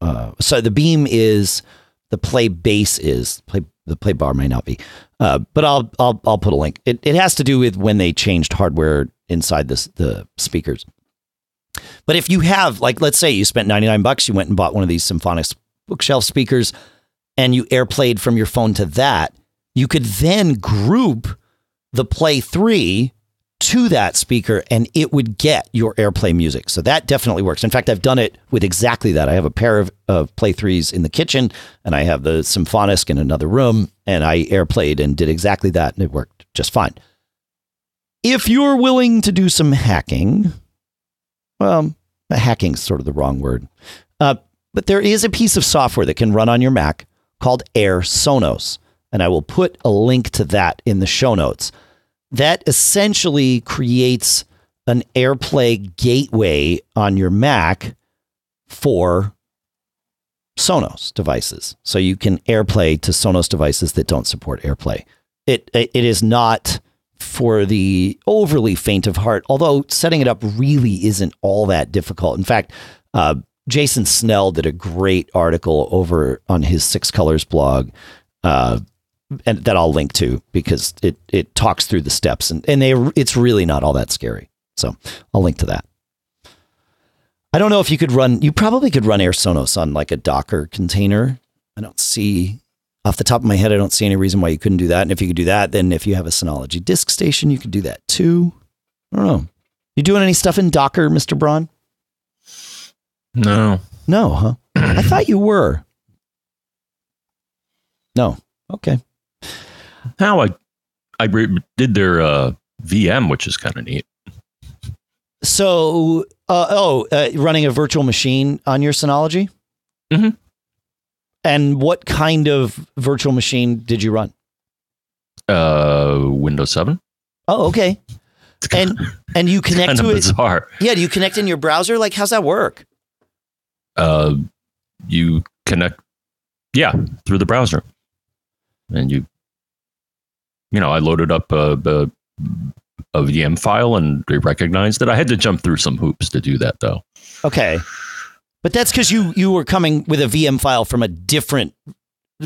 uh, so the Beam is, the Play Base is, Play The Play Bar may not be, uh, but I'll I'll I'll put a link. It it has to do with when they changed hardware inside this the speakers. But if you have, like, let's say you spent ninety-nine bucks, you went and bought one of these Symfonisk bookshelf speakers, and you AirPlayed from your phone to that, you could then group the Play three to that speaker, and it would get your AirPlay music. So that definitely works. In fact, I've done it with exactly that. I have a pair of, of Play threes in the kitchen, and I have the Symfonisk in another room, and I AirPlayed and did exactly that, and it worked just fine. If you're willing to do some hacking, well, hacking is sort of the wrong word, uh, but there is a piece of software that can run on your Mac called Air Sonos, and I will put a link to that in the show notes. That essentially creates an AirPlay gateway on your Mac for Sonos devices. So you can AirPlay to Sonos devices that don't support AirPlay. It it is not for the overly faint of heart, although setting it up really isn't all that difficult. In fact, uh, Jason Snell did a great article over on his Six Colors blog, uh, and that I'll link to, because it, it talks through the steps, and, and they, it's really not all that scary. So I'll link to that. I don't know if you could run, you probably could run Air Sonos on like a Docker container. I don't see off the top of my head. I don't see any reason why you couldn't do that. And if you could do that, then if you have a Synology disk station, you could do that too. I don't know. You doing any stuff in Docker, Mister Braun? No, no, huh? I thought you were. No. Okay. Now I, I did their uh, V M, which is kind of neat. So, uh, oh, uh, running a virtual machine on your Synology? Mm-hmm. And what kind of virtual machine did you run? Uh, Windows seven. Oh, okay. And and you connect to it. Bizarre. Yeah, do you connect in your browser? Like, how's that work? Uh, you connect, yeah, through the browser, and you. You know, I loaded up a, a, a V M file, and they recognized that. I had to jump through some hoops to do that, though. Okay. But that's because you, you were coming with a V M file from a different,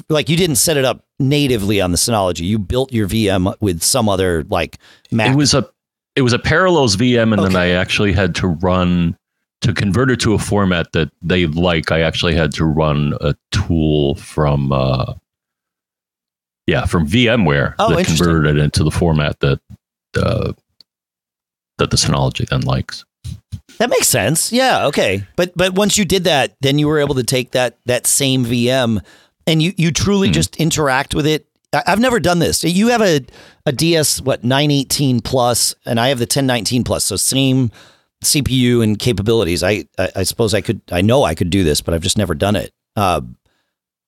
like, you didn't set it up natively on the Synology. You built your V M with some other, like, Mac. It was a, it was a Parallels V M, and okay. Then I actually had to run, to convert it to a format that they like, I actually had to run a tool from... Uh, Yeah, from VMware oh, that converted it into the format that uh, that the Synology then likes. That makes sense. Yeah, okay. But but once you did that, then you were able to take that that same V M and you, you truly mm. just interact with it. I, I've never done this. You have a, a D S, what, nine eighteen plus, and I have the ten nineteen plus. So same C P U and capabilities. I, I, I suppose I could, I know I could do this, but I've just never done it. Uh,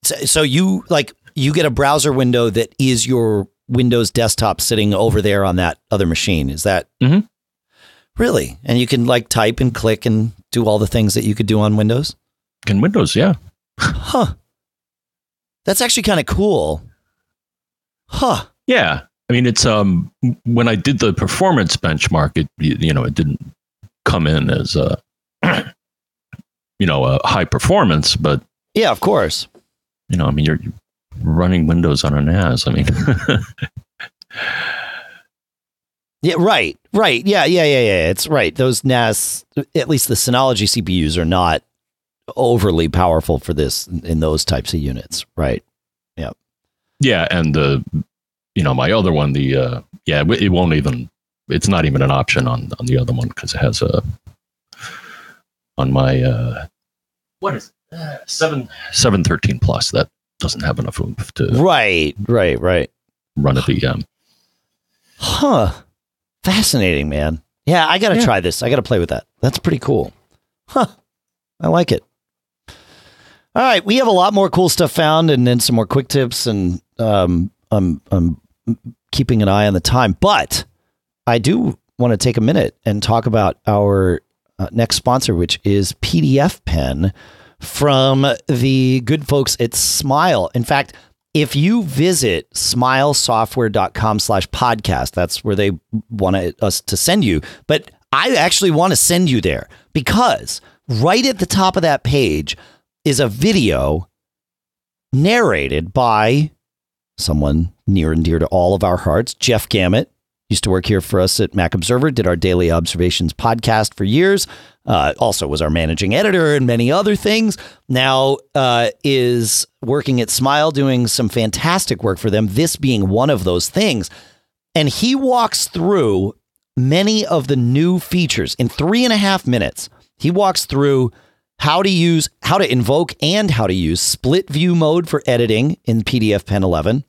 so, so you like, you get a browser window that is your Windows desktop sitting over there on that other machine. Is that mm-hmm. really? And you can like type and click and do all the things that you could do on Windows? In Windows, yeah. Huh. That's actually kind of cool. Huh. Yeah. I mean, it's um when I did the performance benchmark, it you know, it didn't come in as a you know, a high performance, but yeah, of course. You know, I mean, you're, you're running Windows on a N A S. I mean, yeah, right, right, yeah, yeah, yeah, yeah. It's right. Those N A S, at least the Synology C P Us, are not overly powerful for this in those types of units, right? Yeah, yeah, and the you know my other one, the uh, yeah, it won't even. It's not even an option on on the other one because it has a on my uh, what is it? Uh, seven seven thirteen plus that. Doesn't have enough room to right, right, right. Run a V M. Huh. Fascinating, man. Yeah, I got to yeah. try this. I got to play with that. That's pretty cool. Huh. I like it. All right, we have a lot more cool stuff found, and then some more quick tips, and um, I'm I'm keeping an eye on the time, but I do want to take a minute and talk about our uh, next sponsor, which is P D F Pen. From the good folks at Smile. In fact, if you visit smilesoftware.com slash podcast, that's where they want us to send you. But I actually want to send you there because right at the top of that page is a video narrated by someone near and dear to all of our hearts, Jeff Gamet. Used to work here for us at Mac Observer, did our daily observations podcast for years. Uh, also was our managing editor and many other things. Now uh, is working at Smile, doing some fantastic work for them, this being one of those things. And he walks through many of the new features in three and a half minutes. He walks through how to use, how to invoke and how to use split view mode for editing in P D F Pen eleven.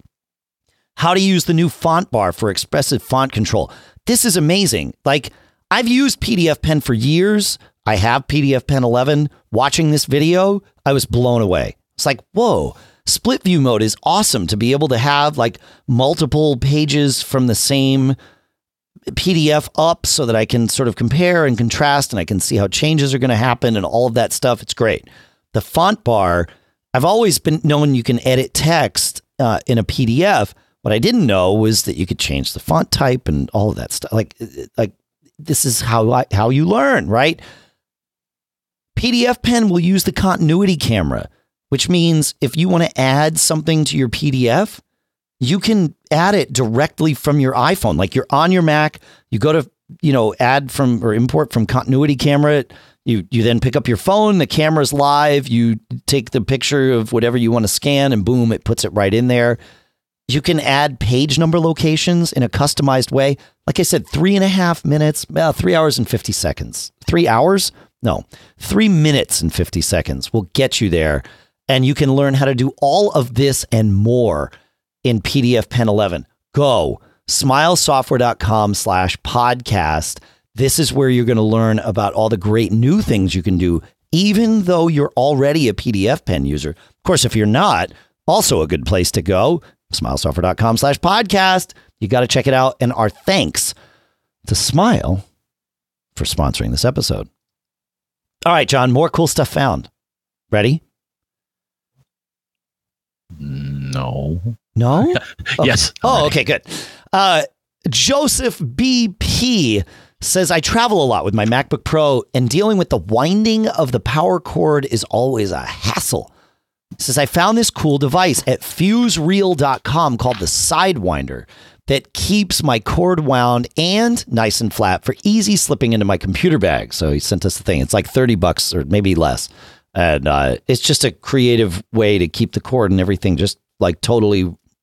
How to use the new font bar for expressive font control. This is amazing. Like, I've used P D F Pen for years. I have P D F Pen eleven. Watching this video, I was blown away. It's like, whoa, split view mode is awesome to be able to have like multiple pages from the same P D F up so that I can sort of compare and contrast and I can see how changes are going to happen and all of that stuff. It's great. The font bar, I've always been known you can edit text uh, in a P D F. What I didn't know was that you could change the font type and all of that stuff. Like, like this is how I, how you learn, right? P D F Pen will use the continuity camera, which means if you want to add something to your P D F, you can add it directly from your iPhone. Like you're on your Mac, you go to, you know, add from or import from continuity camera. You, you then pick up your phone, the camera's live, you take the picture of whatever you want to scan and boom, it puts it right in there. You can add page number locations in a customized way. Like I said, three and a half minutes, well, three hours and fifty seconds, three hours. No, three minutes and fifty seconds will get you there. And you can learn how to do all of this and more in P D F Pen eleven. Go smilesoftware.com slash podcast. This is where you're going to learn about all the great new things you can do, even though you're already a P D F Pen user. Of course, if you're not, also a good place to go. smilesoftware.com slash podcast. You got to check it out. And our thanks to Smile for sponsoring this episode. All right, John, more cool stuff found. Ready? No. No? Okay. Yes. Oh, okay, good. Uh, Joseph B P says, I travel a lot with my MacBook Pro and dealing with the winding of the power cord is always a hassle. Says, I found this cool device at fuse reel dot com called the Sidewinder that keeps my cord wound and nice and flat for easy slipping into my computer bag. So he sent us the thing. It's like thirty bucks or maybe less. And uh, it's just a creative way to keep the cord and everything just like totally,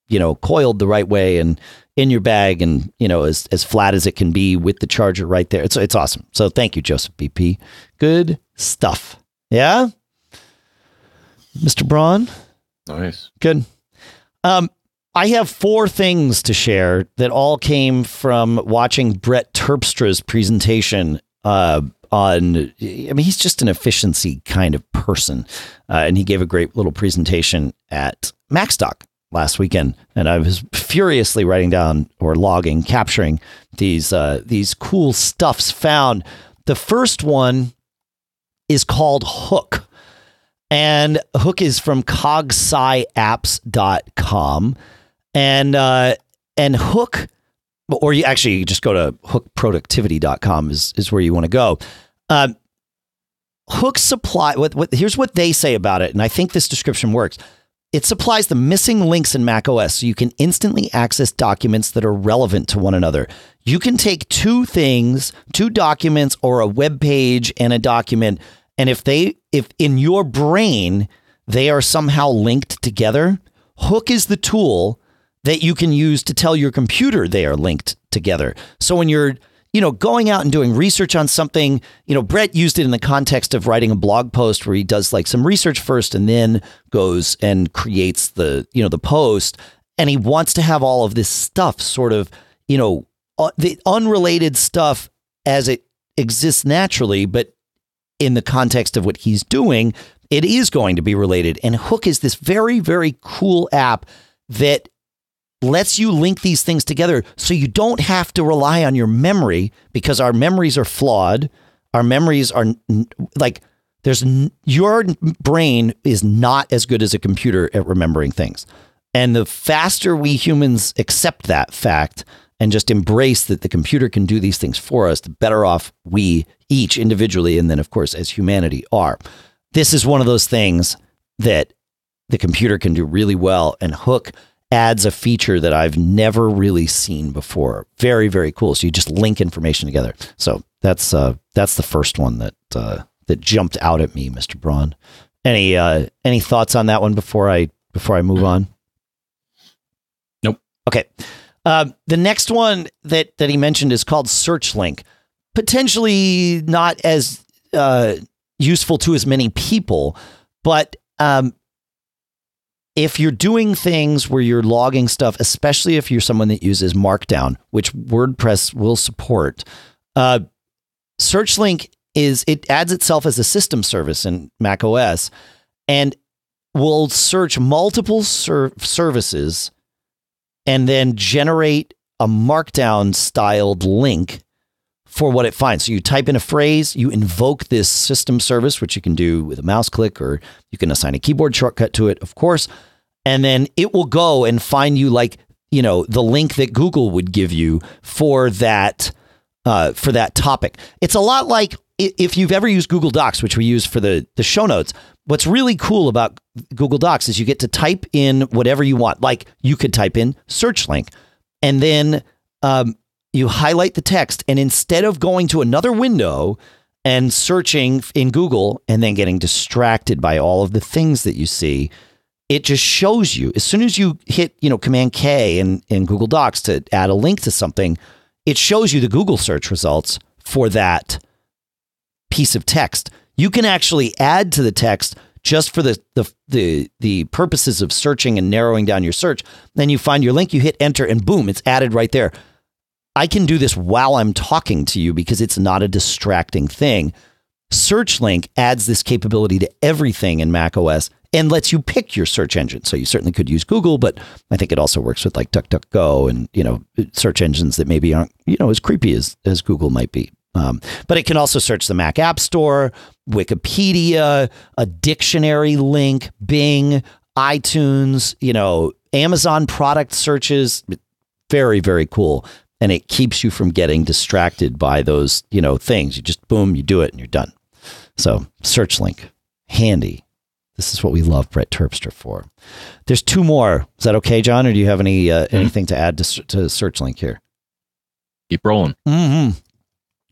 you know, coiled the right way and in your bag and, you know, as, as flat as it can be with the charger right there. It's, it's awesome. So thank you, Joseph B P. Good stuff. Yeah. Mister Braun. Nice. Good. Um, I have four things to share that all came from watching Brett Terpstra's presentation uh, on, I mean, he's just an efficiency kind of person. Uh, and he gave a great little presentation at MacStock last weekend. And I was furiously writing down or logging, capturing these, uh, these cool stuffs found. The first one is called Hook. And Hook is from cogsciapps dot com. And, uh, and Hook, or you actually you just go to hook productivity dot com is, is where you want to go. Um, Hook supply, what, what, here's what they say about it. And I think this description works. It supplies the missing links in macOS so you can instantly access documents that are relevant to one another. You can take two things, two documents or a web page and a document. And if they, if in your brain, they are somehow linked together, Hook is the tool that you can use to tell your computer they are linked together. So when you're, you know, going out and doing research on something, you know, Brett used it in the context of writing a blog post where he does like some research first and then goes and creates the, you know, the post. And he wants to have all of this stuff sort of, you know, uh, the unrelated stuff as it exists naturally, but in the context of what he's doing, it is going to be related. And Hook is this very, very cool app that lets you link these things together so you don't have to rely on your memory, because our memories are flawed. Our memories are like, there's your brain is not as good as a computer at remembering things. And the faster we humans accept that fact and just embrace that the computer can do these things for us, the better off we each individually, and then of course as humanity are. This is one of those things that the computer can do really well, and Hook adds a feature that I've never really seen before. Very, very cool. So you just link information together. So that's uh, that's the first one that uh, that jumped out at me, Mister Braun. Any uh, any thoughts on that one before I before I move on? Nope. Okay. Uh, the next one that, that he mentioned is called SearchLink. Potentially not as uh, useful to as many people, but um, if you're doing things where you're logging stuff, especially if you're someone that uses Markdown, which WordPress will support, uh, SearchLink is it adds itself as a system service in macOS and will search multiple ser- services. And then generate a Markdown styled link for what it finds. So you type in a phrase, you invoke this system service, which you can do with a mouse click, or you can assign a keyboard shortcut to it, of course. And then it will go and find you like, you know, the link that Google would give you for that, uh, for that topic. It's a lot like if you've ever used Google Docs, which we use for the, the show notes. What's really cool about Google Docs is you get to type in whatever you want. Like you could type in search link, and then um, you highlight the text. And instead of going to another window and searching in Google and then getting distracted by all of the things that you see, it just shows you as soon as you hit, you know, Command K in, in Google Docs to add a link to something, it shows you the Google search results for that piece of text. You can actually add to the text just for the, the the the purposes of searching and narrowing down your search. Then you find your link, you hit enter, and boom, it's added right there. I can do this while I'm talking to you because it's not a distracting thing. SearchLink adds this capability to everything in macOS and lets you pick your search engine. So you certainly could use Google, but I think it also works with like DuckDuckGo and, you know, search engines that maybe aren't, you know, as creepy as, as Google might be. Um, but it can also search the Mac App Store, Wikipedia, a dictionary link, Bing, iTunes, you know, Amazon product searches. Very, very cool. And it keeps you from getting distracted by those, you know, things. You just boom, you do it and you're done. So SearchLink, handy. This is what we love Brett Terpstra for. There's two more. Is that okay, John? Or do you have any uh, anything to add to, to SearchLink here? Keep rolling. Mm-hmm.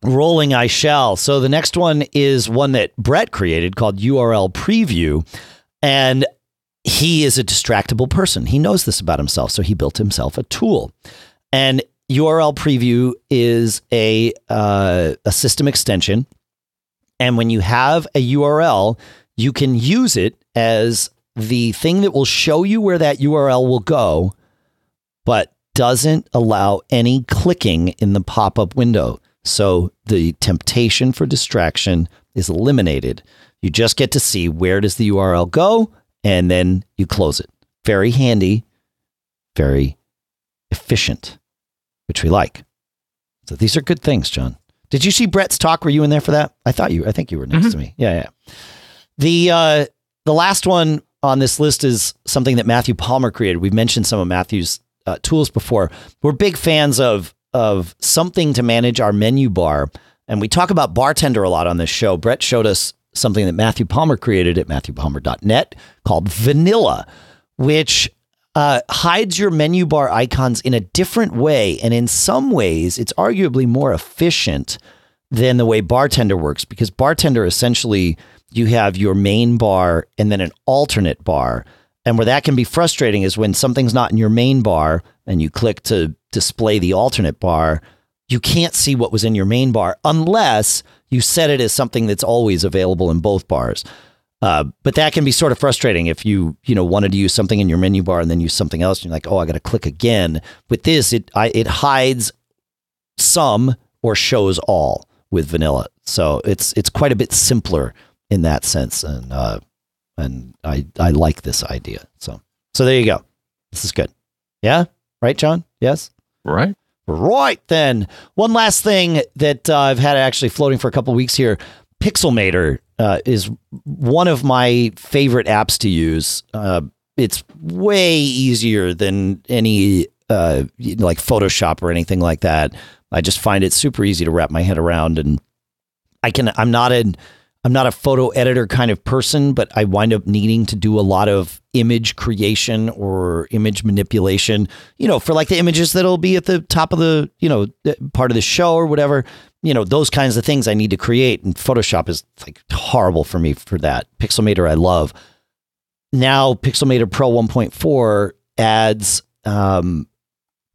Rolling I shall. So the next one is one that Brett created called U R L Preview. And he is a distractible person. He knows this about himself. So he built himself a tool. And U R L Preview is a uh, a system extension. And when you have a U R L, you can use it as the thing that will show you where that U R L will go, but doesn't allow any clicking in the pop-up window. So the temptation for distraction is eliminated. You just get to see where does the U R L go, and then you close it. Very handy, very efficient, which we like. So these are good things, John. Did you see Brett's talk? Were you in there for that? I thought you, I think you were next mm-hmm. to me. Yeah, yeah. The, uh, the last one on this list is something that Matthew Palmer created. We've mentioned some of Matthew's uh, tools before. We're big fans of of something to manage our menu bar. And we talk about Bartender a lot on this show. Brett showed us something that Matthew Palmer created at matthew palmer dot net called Vanilla, which uh, hides your menu bar icons in a different way. And in some ways, it's arguably more efficient than the way Bartender works, because Bartender essentially you have your main bar and then an alternate bar. And where that can be frustrating is when something's not in your main bar and you click to display the alternate bar, you can't see what was in your main bar unless you set it as something that's always available in both bars. Uh, but that can be sort of frustrating if you, you know, wanted to use something in your menu bar and then use something else. And you're like, oh, I got to click again. With this, it I, it hides some or shows all with Vanilla. So it's it's quite a bit simpler in that sense. And uh, and I, I like this idea. So so there you go. This is good. Yeah. Right, John? Yes. Right. Right then. One last thing that uh, I've had actually floating for a couple of weeks here. Pixelmator uh, is one of my favorite apps to use. Uh, it's way easier than any uh, like Photoshop or anything like that. I just find it super easy to wrap my head around, and I can. I'm not a I'm not a photo editor kind of person, but I wind up needing to do a lot of image creation or image manipulation, you know, for like the images that'll be at the top of the, you know, part of the show or whatever, you know, those kinds of things I need to create. And Photoshop is like horrible for me for that. Pixelmator, I love. Now Pixelmator Pro one point four adds um,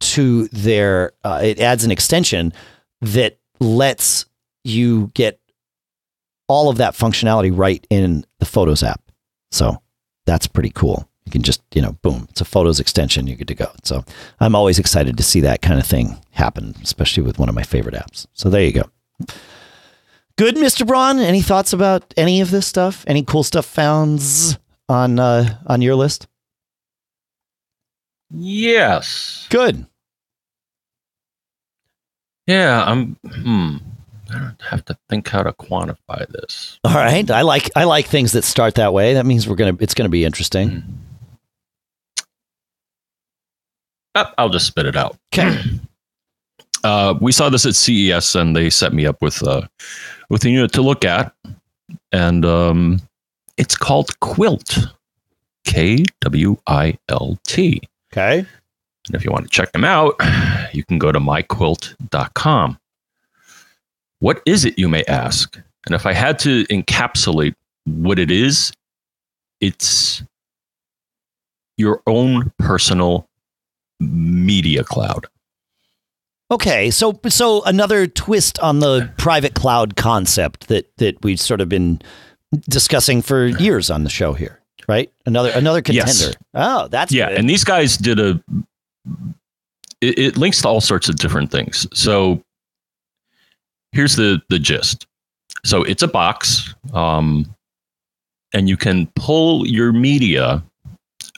to their, uh, it adds an extension that lets you get all of that functionality right in the Photos app. So that's pretty cool. You can just, you know, boom, it's a Photos extension. You're good to go. So I'm always excited to see that kind of thing happen, especially with one of my favorite apps. So there you go. Good, Mister Braun. Any thoughts about any of this stuff? Any cool stuff founds on, uh, on your list? Yes. Good. Yeah. I'm, hmm. I don't have to think how to quantify this. All right. I like I like things that start that way. That means we're gonna it's gonna be interesting. Mm-hmm. I'll just spit it out. Okay. Uh, we saw this at C E S, and they set me up with uh, with a unit to look at, and um, it's called Kwilt, K W I L T. Okay. And if you want to check them out, you can go to my kwilt dot com. What is it, you may ask? And if I had to encapsulate what it is, it's your own personal media cloud. Okay, so so another twist on the private cloud concept that that we've sort of been discussing for years on the show here, right? Another another contender. Yes. Oh, that's yeah. Good. And these guys did a. It, it links to all sorts of different things. So. Here's the, the gist. So it's a box, um, and you can pull your media.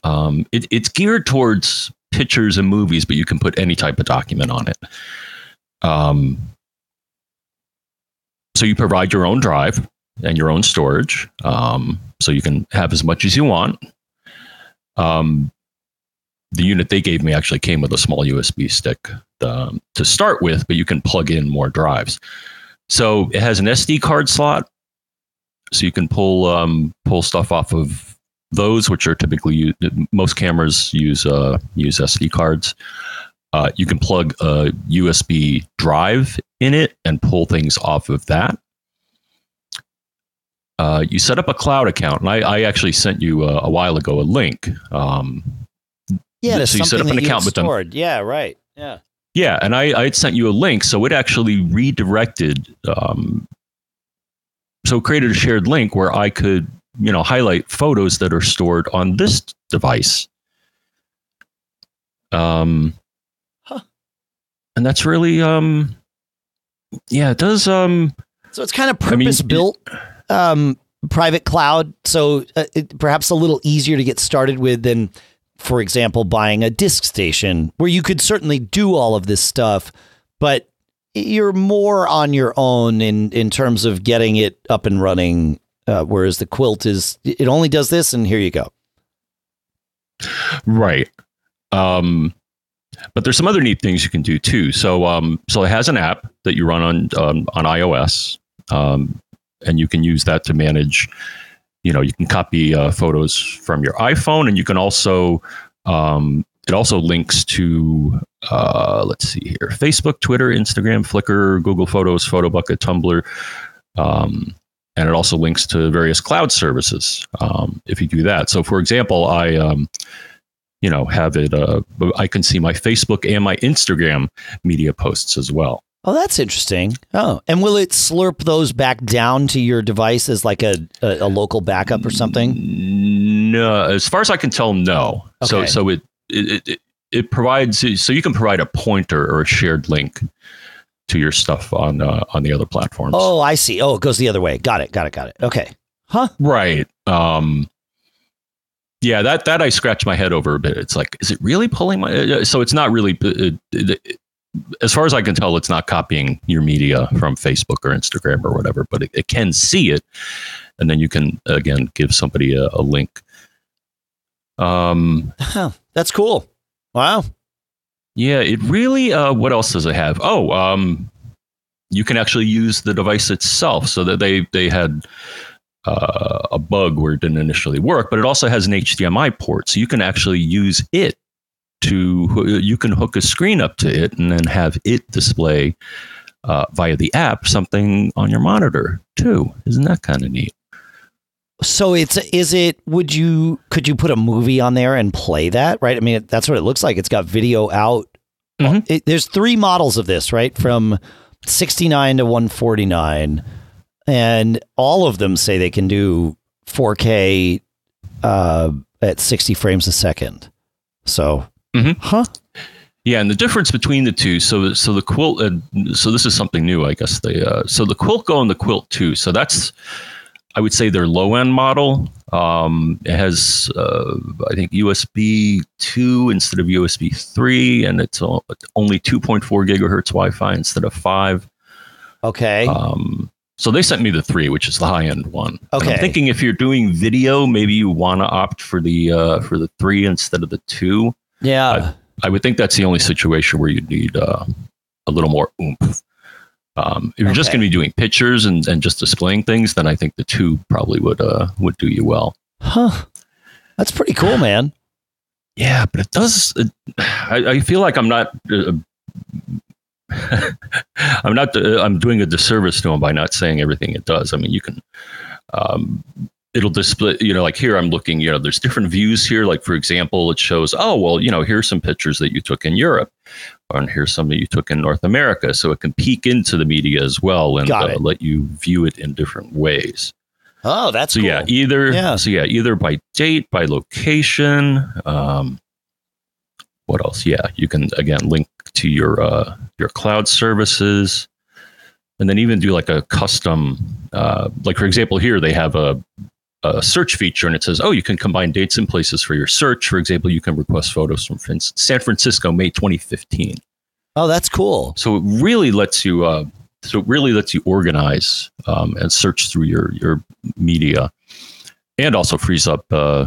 Um, it, it's geared towards pictures and movies, but you can put any type of document on it. Um, so you provide your own drive and your own storage, um, so you can have as much as you want. Um, the unit they gave me actually came with a small U S B stick um, to start with, but you can plug in more drives. So it has an S D card slot, so you can pull um, pull stuff off of those, which are typically used, most cameras use uh, use S D cards. Uh, you can plug a U S B drive in it and pull things off of that. Uh, you set up a cloud account, and I, I actually sent you uh, a while ago a link. Um, Yeah, so you set up an account with them. Yeah, right. Yeah. Yeah, and I, I had sent you a link, so it actually redirected. Um, so it created a shared link where I could, you know, highlight photos that are stored on this device. Um, huh. And that's really um, yeah, it does. Um, so it's kind of purpose-built, I mean, um, private cloud. So uh, it, perhaps a little easier to get started with than, for example, buying a disk station, where you could certainly do all of this stuff, but you're more on your own in, in terms of getting it up and running. Uh, whereas the Kwilt is, it only does this, and here you go. Right. Um, but there's some other neat things you can do too. So, um, so it has an app that you run on um, on iOS, um, and you can use that to manage. You know, you can copy uh, photos from your iPhone, and you can also. Um, it also links to. Uh, let's see here: Facebook, Twitter, Instagram, Flickr, Google Photos, PhotoBucket, Tumblr. Um, And it also links to various cloud services um, if you do that. So, for example, I, um, you know, have it. Uh, I can see my Facebook and my Instagram media posts as well. Oh, that's interesting. Oh, and will it slurp those back down to your device as like a, a, a local backup or something? No, as far as I can tell, no. Okay. So, so it it it, it provides. So you can provide a pointer or a shared link to your stuff on uh, on the other platforms. Oh, I see. Oh, it goes the other way. Got it. Got it. Got it. Okay. Huh? Right. Um, yeah, that that I scratch my head over a bit. It's like, is it really pulling my... So it's not really... It, it, as far as I can tell, it's not copying your media from Facebook or Instagram or whatever, but it, it can see it. And then you can, again, give somebody a, a link. Um, huh. That's cool. Wow. Yeah, it really, uh, what else does it have? Oh, um, you can actually use the device itself, so that they, they had uh, a bug where it didn't initially work, but it also has an H D M I port. So you can actually use it to, you can hook a screen up to it and then have it display uh, via the app something on your monitor too. Isn't that kind of neat? So it's, is it, would you, could you put a movie on there and play that? Right. I mean, that's what it looks like. It's got video out. Mm-hmm. It, there's three models of this, right? From sixty-nine to one forty-nine. And all of them say they can do four K uh, at sixty frames a second. So, mm-hmm. huh? Yeah. And the difference between the two. So, so the Kwilt, uh, so this is something new, I guess. They, uh, so the Kwilt Go and the Kwilt two. So that's, I would say their low-end model. Um, it has, uh, I think, U S B two instead of U S B three, and it's only two point four gigahertz Wi-Fi instead of five. Okay. Um, so they sent me the three, which is the high-end one. Okay. And I'm thinking if you're doing video, maybe you want to opt for the uh, for the three instead of the two. Yeah. I, I would think that's the only situation where you'd need uh, a little more oomph. Um, if you're okay. just going to be doing pictures and, and just displaying things, then I think the two probably would uh, would do you well. Huh. That's pretty cool, man. Yeah, but it does. It, I, I feel like I'm not. Uh, I'm not. Uh, I'm doing a disservice to them by not saying everything it does. I mean, you can. Um, it'll display. You know, like here, I'm looking. You know, there's different views here. Like for example, it shows. Oh well, you know, here's some pictures that you took in Europe. And here's some that you took in North America, so it can peek into the media as well and uh, let you view it in different ways. Oh, that's so cool. yeah. Either yeah. so yeah, either by date, by location. Um, what else? Yeah, you can again link to your uh, your cloud services, and then even do like a custom, uh, like for example, here they have a. a search feature, and it says, oh, you can combine dates and places for your search. For example, you can request photos from San Francisco, May twenty fifteen. Oh, that's cool. So it really lets you, uh, so it really lets you organize um, and search through your, your media, and also frees up, uh,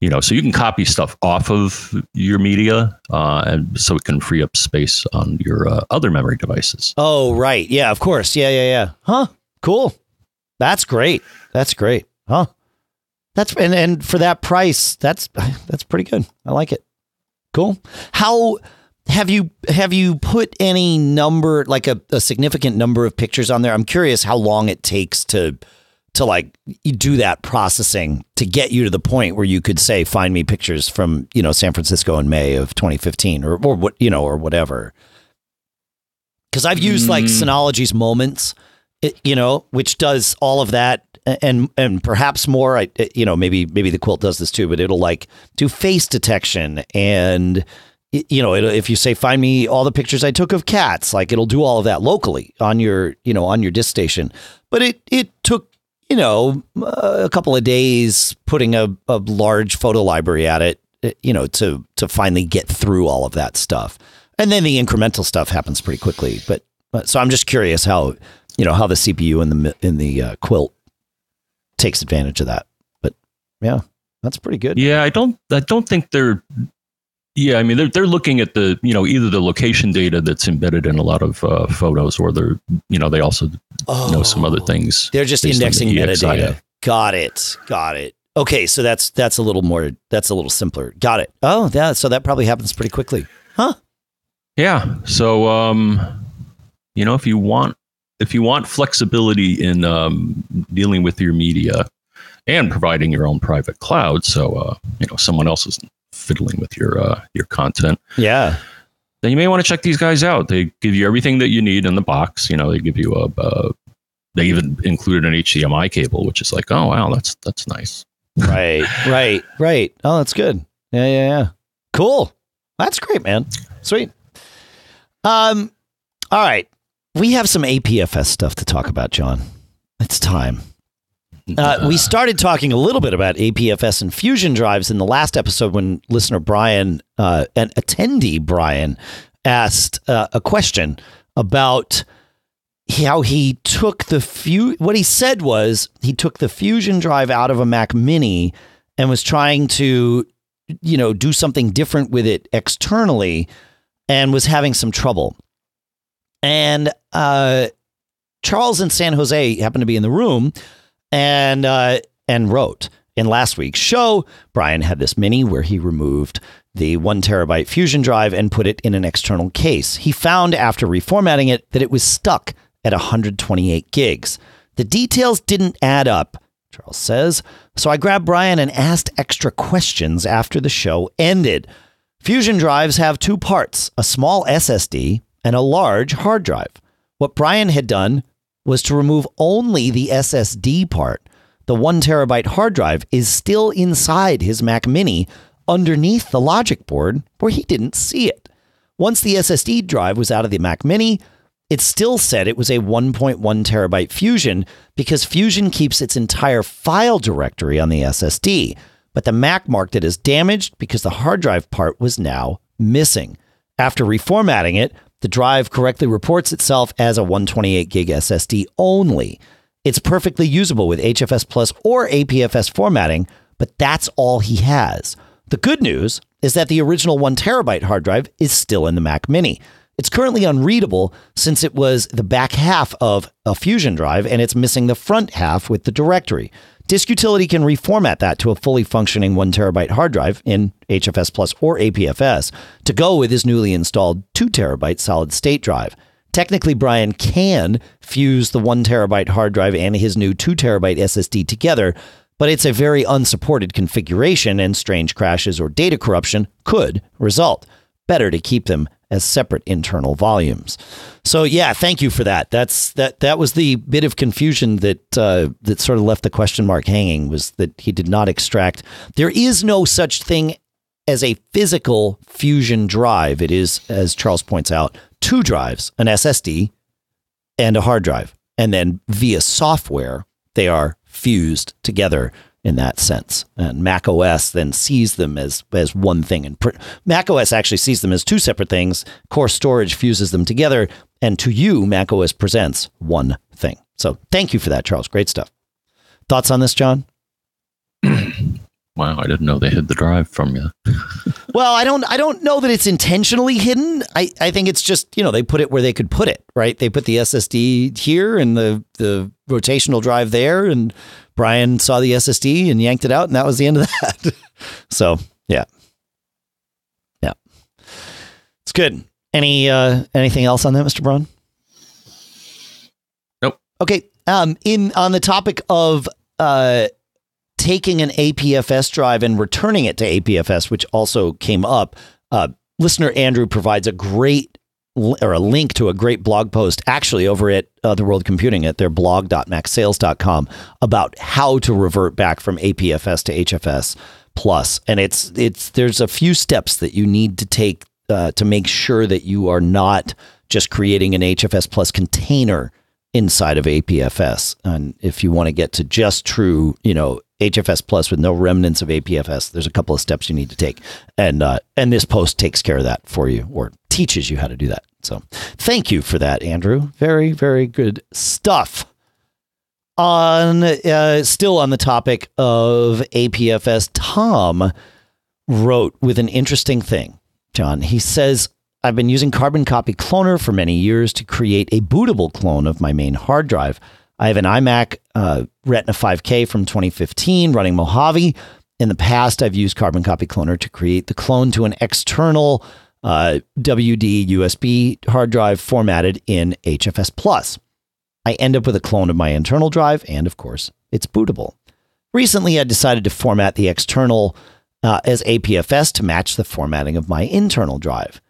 you know, so you can copy stuff off of your media, uh, and so it can free up space on your uh, other memory devices. Oh, right. Yeah, of course. Yeah, yeah, yeah. Huh. Cool. That's great. That's great. Huh. That's and, and for that price, that's that's pretty good. I like it. Cool. How have you have you put any number, like a, a significant number of pictures on there? I'm curious how long it takes to to like do that processing to get you to the point where you could say, find me pictures from, you know, San Francisco in May of twenty fifteen or or what, you know, or whatever. Because I've used mm. like Synology's Moments, you know, which does all of that. And and perhaps more, I you know, maybe maybe the Kwilt does this too, but it'll like do face detection and you know, if you say, find me all the pictures I took of cats, like it'll do all of that locally on your, you know, on your disk station. But it, it took, you know, a couple of days putting a, a large photo library at it, you know, to, to finally get through all of that stuff. And then the incremental stuff happens pretty quickly. But, but so I'm just curious how, you know, how the C P U in the, in the uh, Kwilt takes advantage of that. But yeah, that's pretty good. Yeah. I don't, I don't think they're, Yeah, I mean, they're they're looking at the, you know, either the location data that's embedded in a lot of uh, photos, or they're, you know, they also oh, know some other things. They're just indexing the metadata. Got it. Got it. Okay, so that's that's a little more, that's a little simpler. Got it. Oh, yeah, so that probably happens pretty quickly. Huh? Yeah. So, um, you know, if you want if you want flexibility in um, dealing with your media and providing your own private cloud, so, uh, you know, someone else's fiddling with your uh, your content, yeah, then you may want to check these guys out. They give you everything that you need in the box. You know, they give you a, a they even included an H D M I cable, which is like, oh wow, that's that's nice. Right, right, right. Oh, that's good. Yeah, yeah, yeah. Cool. That's great, man. Sweet. Um, all right, we have some A P F S stuff to talk about, John. It's time. Uh, we started talking a little bit about A P F S and Fusion drives in the last episode when listener Brian, uh, an attendee Brian, asked uh, a question about how he took the few. What he said was he took the Fusion drive out of a Mac Mini and was trying to, you know, do something different with it externally, and was having some trouble. And uh, Charles in San Jose happened to be in the room. And uh, and wrote in last week's show, Brian had this mini where he removed the one terabyte Fusion drive and put it in an external case. He found after reformatting it that it was stuck at one hundred twenty-eight gigs. The details didn't add up, Charles says. So I grabbed Brian and asked extra questions after the show ended. Fusion drives have two parts, a small S S D and a large hard drive. What Brian had done was to remove only the S S D part. The one terabyte hard drive is still inside his Mac Mini underneath the logic board where he didn't see it. Once the S S D drive was out of the Mac Mini, it still said it was a one point one terabyte Fusion because Fusion keeps its entire file directory on the S S D, but the Mac marked it as damaged because the hard drive part was now missing. After reformatting it, the drive correctly reports itself as a one hundred twenty-eight gig S S D only. It's perfectly usable with H F S Plus or A P F S formatting, but that's all he has. The good news is that the original one terabyte hard drive is still in the Mac Mini. It's currently unreadable since it was the back half of a Fusion drive and it's missing the front half with the directory. Disk Utility can reformat that to a fully functioning one terabyte hard drive in H F S Plus or A P F S to go with his newly installed two terabyte solid state drive. Technically, Brian can fuse the one terabyte hard drive and his new two terabyte S S D together, but it's a very unsupported configuration and strange crashes or data corruption could result. Better to keep them as separate internal volumes. So yeah, thank you for that. That's that, that was the bit of confusion that, uh, that sort of left the question mark hanging, was that he did not extract. There is no such thing as a physical Fusion drive. It is, as Charles points out, two drives, an S S D and a hard drive. And then via software, they are fused together in that sense. And Mac O S then sees them as, as one thing. And pr- Mac O S actually sees them as two separate things. Core storage fuses them together. And to you, Mac O S presents one thing. So thank you for that, Charles. Great stuff. Thoughts on this, John? Wow, I didn't know they hid the drive from you. Well, I don't I don't know that it's intentionally hidden. I, I think it's just, you know, they put it where they could put it, right? They put the S S D here and the, the rotational drive there, and Brian saw the S S D and yanked it out, and that was the end of that. So, yeah. Yeah. It's good. Any uh, anything else on that, Mister Braun? Nope. Okay. Um, in on the topic of uh taking an A P F S drive and returning it to A P F S, which also came up, uh, listener Andrew provides a great li- or a link to a great blog post actually over at Otherworld Computing at their blog dot mac sales dot com about how to revert back from A P F S to H F S plus. And it's, it's, there's a few steps that you need to take uh, to make sure that you are not just creating an H F S Plus container inside of A P F S. And if you want to get to just true, you know, H F S Plus with no remnants of A P F S, there's a couple of steps you need to take. And uh, and this post takes care of that for you, or teaches you how to do that. So thank you for that, Andrew. Very, very good stuff. On uh, still on the topic of A P F S, Tom wrote with an interesting thing, John. He says, I've been using Carbon Copy Cloner for many years to create a bootable clone of my main hard drive. I have an iMac uh, Retina five K from twenty fifteen running Mojave. In the past, I've used Carbon Copy Cloner to create the clone to an external uh, W D U S B hard drive formatted in H F S Plus. I end up with a clone of my internal drive, and of course, it's bootable. Recently, I decided to format the external uh, as A P F S to match the formatting of my internal drive.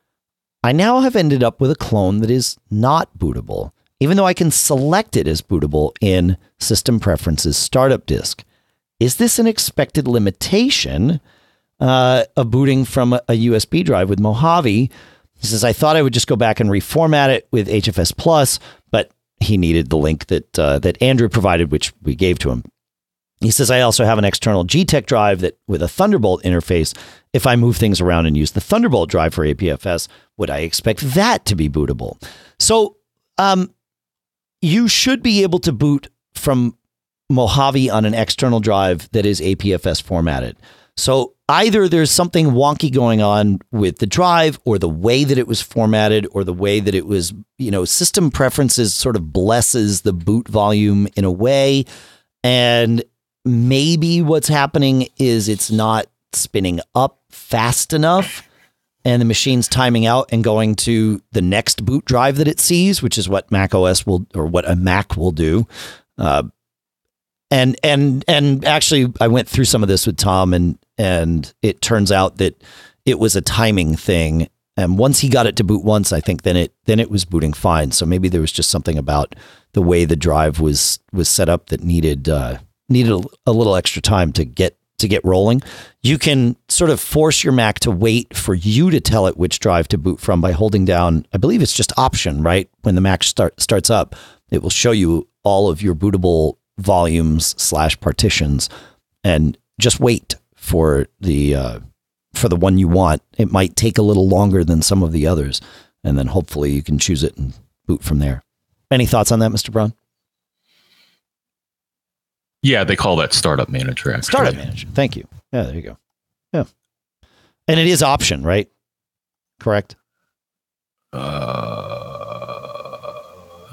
I now have ended up with a clone that is not bootable, even though I can select it as bootable in System Preferences Startup Disk. Is this an expected limitation uh, of booting from a U S B drive with Mojave? He says, I thought I would just go back and reformat it with H F S Plus, but he needed the link that uh, that Andrew provided, which we gave to him. He says, I also have an external G Tech drive that with a Thunderbolt interface. If I move things around and use the Thunderbolt drive for A P F S, would I expect that to be bootable? So um, you should be able to boot from Mojave on an external drive that is A P F S formatted. So either there's something wonky going on with the drive or the way that it was formatted or the way that it was, you know, System Preferences sort of blesses the boot volume in a way. And maybe what's happening is it's not spinning up fast enough and the machine's timing out and going to the next boot drive that it sees, which is what Mac O S will, or what a Mac will do. Uh, and, and, and actually I went through some of this with Tom and, and it turns out that it was a timing thing. And once he got it to boot once, I think then it, then it was booting fine. So maybe there was just something about the way the drive was, was set up that needed, uh, needed a, a little extra time to get, to get rolling. You can sort of force your Mac to wait for you to tell it which drive to boot from by holding down, I believe it's just option, right? When the Mac start, starts up, it will show you all of your bootable volumes slash partitions and just wait for the, uh, for the one you want. It might take a little longer than some of the others, and then hopefully you can choose it and boot from there. Any thoughts on that, Mister Braun? Yeah, they call that Startup Manager, actually. Startup Manager. Thank you. Yeah, there you go. Yeah. And it is option, right? Correct? Uh,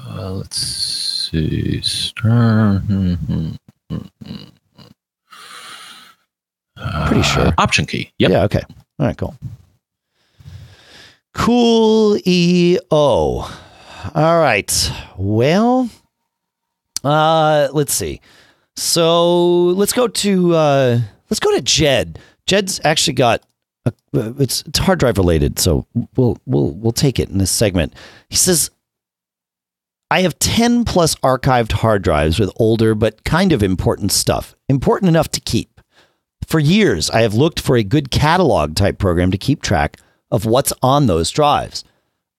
uh let's see. Star. Uh, Pretty sure. Option key. Yep. Yeah, okay. All right, cool. Cool E O. All right. Well, uh, let's see. So let's go to uh, let's go to Jed. Jed's actually got a, it's it's hard drive related, so we'll we'll we'll take it in this segment. He says, "I have ten plus archived hard drives with older but kind of important stuff, important enough to keep. For years, I have looked for a good catalog type program to keep track of what's on those drives.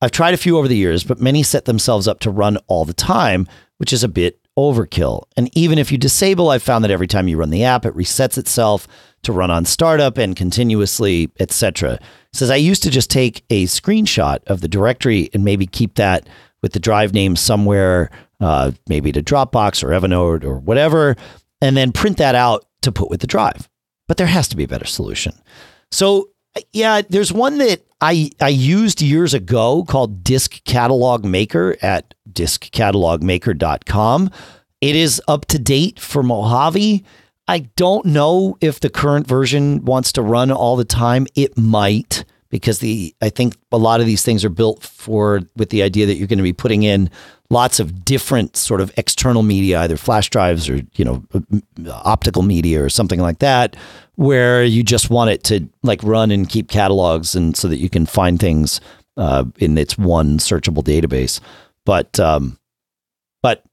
I've tried a few over the years, but many set themselves up to run all the time, which is a bit overkill. And even if you disable, I've found that every time you run the app, it resets itself to run on startup and continuously, et cetera. It says, I used to just take a screenshot of the directory and maybe keep that with the drive name somewhere, uh, maybe to Dropbox or Evernote or whatever, and then print that out to put with the drive. But there has to be a better solution. So yeah, there's one that I, I used years ago called Disk Catalog Maker at disk catalog maker dot com. It is up to date for Mojave. I don't know if the current version wants to run all the time. It might, because the I think a lot of these things are built for with the idea that you're going to be putting in lots of different sort of external media, either flash drives or, you know, optical media or something like that, where you just want it to like run and keep catalogs and so that you can find things uh, in its one searchable database. But um, but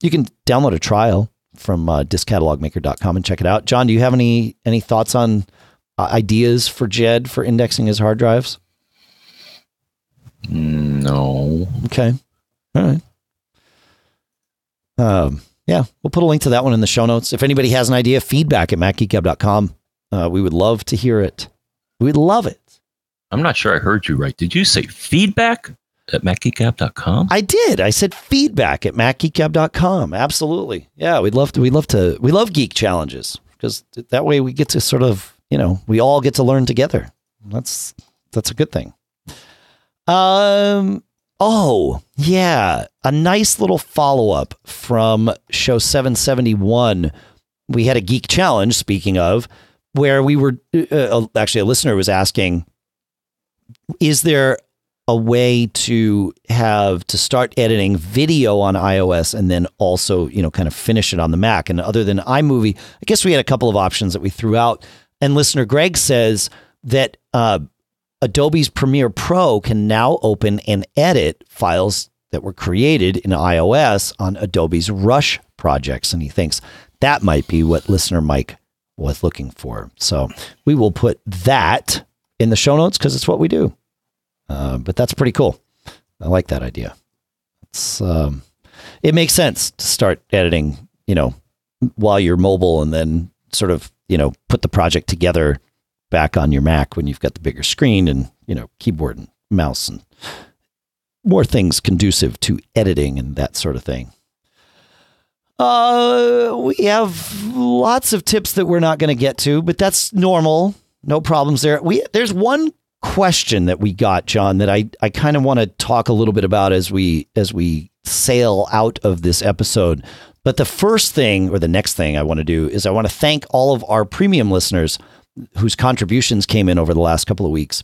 you can download a trial from uh, disk catalog maker dot com and check it out. John, do you have any any thoughts on uh, ideas for Jed for indexing his hard drives? No. Okay. All right. Um, yeah, we'll put a link to that one in the show notes. If anybody has an idea, feedback at mac geek gab dot com. Uh, we would love to hear it. We'd love it. I'm not sure I heard you right. Did you say feedback at mac geek gab dot com? I did. I said feedback at mac geek gab dot com. Absolutely. Yeah, we'd love to. We love to. We love geek challenges because that way we get to sort of, you know, we all get to learn together. That's that's a good thing. Um. Oh yeah, a nice little follow up from show seven seventy-one. We had a geek challenge. Speaking of, where we were uh, actually a listener was asking, is there a way to have to start editing video on iOS and then also, you know, kind of finish it on the Mac? And other than iMovie, I guess we had a couple of options that we threw out. And listener Greg says that uh, Adobe's Premiere Pro can now open and edit files that were created in iOS on Adobe's Rush projects. And he thinks that might be what listener Mike was looking for. So we will put that in the show notes because it's what we do. Uh, but that's pretty cool. I like that idea. It's um, it makes sense to start editing, you know, while you're mobile and then sort of, you know, put the project together back on your Mac when you've got the bigger screen and, you know, keyboard and mouse and more things conducive to editing and that sort of thing. Uh, we have lots of tips that we're not going to get to, but that's normal. No problems there. We there's one question that we got, John, that I, I kind of want to talk a little bit about as we as we sail out of this episode. But the first thing or the next thing I want to do is I want to thank all of our premium listeners whose contributions came in over the last couple of weeks.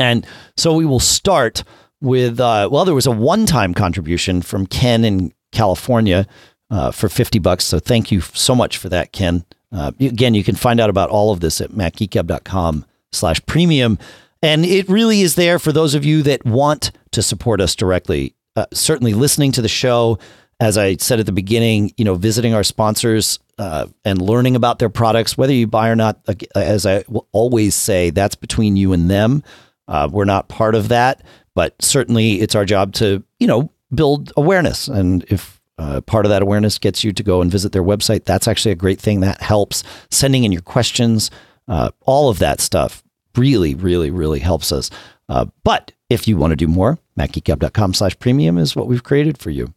And so we will start with, uh, well, there was a one-time contribution from Ken in California uh, for fifty bucks. So thank you so much for that, Ken. Uh, again, you can find out about all of this at mac geek gab dot com slash premium. And it really is there for those of you that want to support us directly. Uh, certainly listening to the show, as I said at the beginning, you know, visiting our sponsors uh, and learning about their products, whether you buy or not, as I always say, that's between you and them. Uh, we're not part of that, but certainly it's our job to, you know, build awareness. And if Uh, part of that awareness gets you to go and visit their website, that's actually a great thing. That helps. Sending in your questions, uh, all of that stuff really, really, really helps us. Uh, but if you want to do more, mac geek gab dot com slash premium is what we've created for you.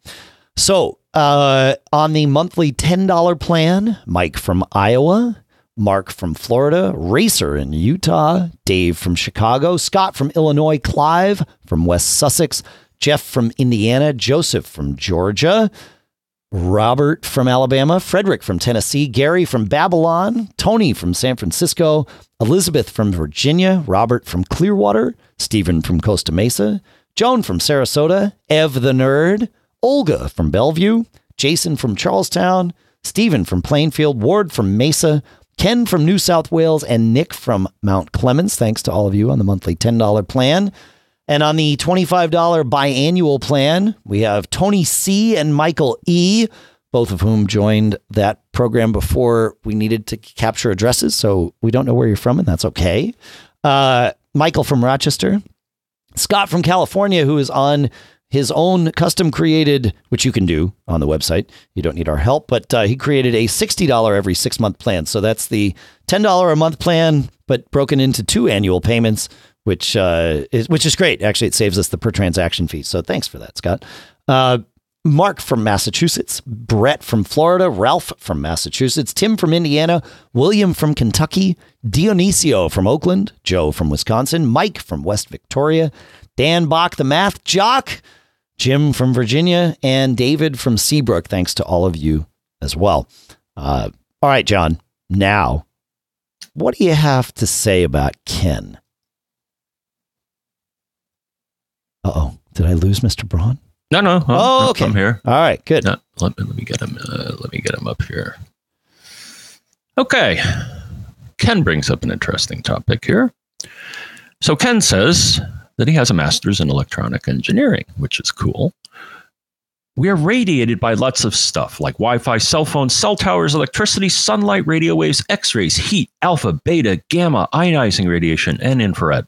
So uh, on the monthly ten dollars plan, Mike from Iowa, Mark from Florida, Racer in Utah, Dave from Chicago, Scott from Illinois, Clive from West Sussex, Jeff from Indiana, Joseph from Georgia, Robert from Alabama, Frederick from Tennessee, Gary from Babylon, Tony from San Francisco, Elizabeth from Virginia, Robert from Clearwater, Stephen from Costa Mesa, Joan from Sarasota, Ev the Nerd, Olga from Bellevue, Jason from Charlestown, Stephen from Plainfield, Ward from Mesa, Ken from New South Wales, and Nick from Mount Clemens. Thanks to all of you on the monthly ten dollars plan. And on the twenty-five dollars biannual plan, we have Tony C. and Michael E., both of whom joined that program before we needed to capture addresses. So we don't know where you're from, and that's okay. Uh, Michael from Rochester. Scott from California, who is on his own custom created, which you can do on the website. You don't need our help, but uh, he created a sixty dollars every six month plan. So that's the ten dollars a month plan, but broken into two annual payments, which uh, is which is great. Actually, it saves us the per transaction fee. So thanks for that, Scott. Uh, Mark from Massachusetts, Brett from Florida, Ralph from Massachusetts, Tim from Indiana, William from Kentucky, Dionisio from Oakland, Joe from Wisconsin, Mike from West Victoria, Dan Bach, the math jock, Jim from Virginia, and David from Seabrook. Thanks to all of you as well. Uh, all right, John, now, what do you have to say about Ken? Uh-oh, did I lose Mister Braun? No, no. I'm, oh, okay. I'm here. All right, good. No, let, me, let me get him. Uh, let me get him up here. Okay. Ken brings up an interesting topic here. So Ken says that he has a master's in electronic engineering, which is cool. We are radiated by lots of stuff like Wi-Fi, cell phones, cell towers, electricity, sunlight, radio waves, x-rays, heat, alpha, beta, gamma, ionizing radiation, and infrared.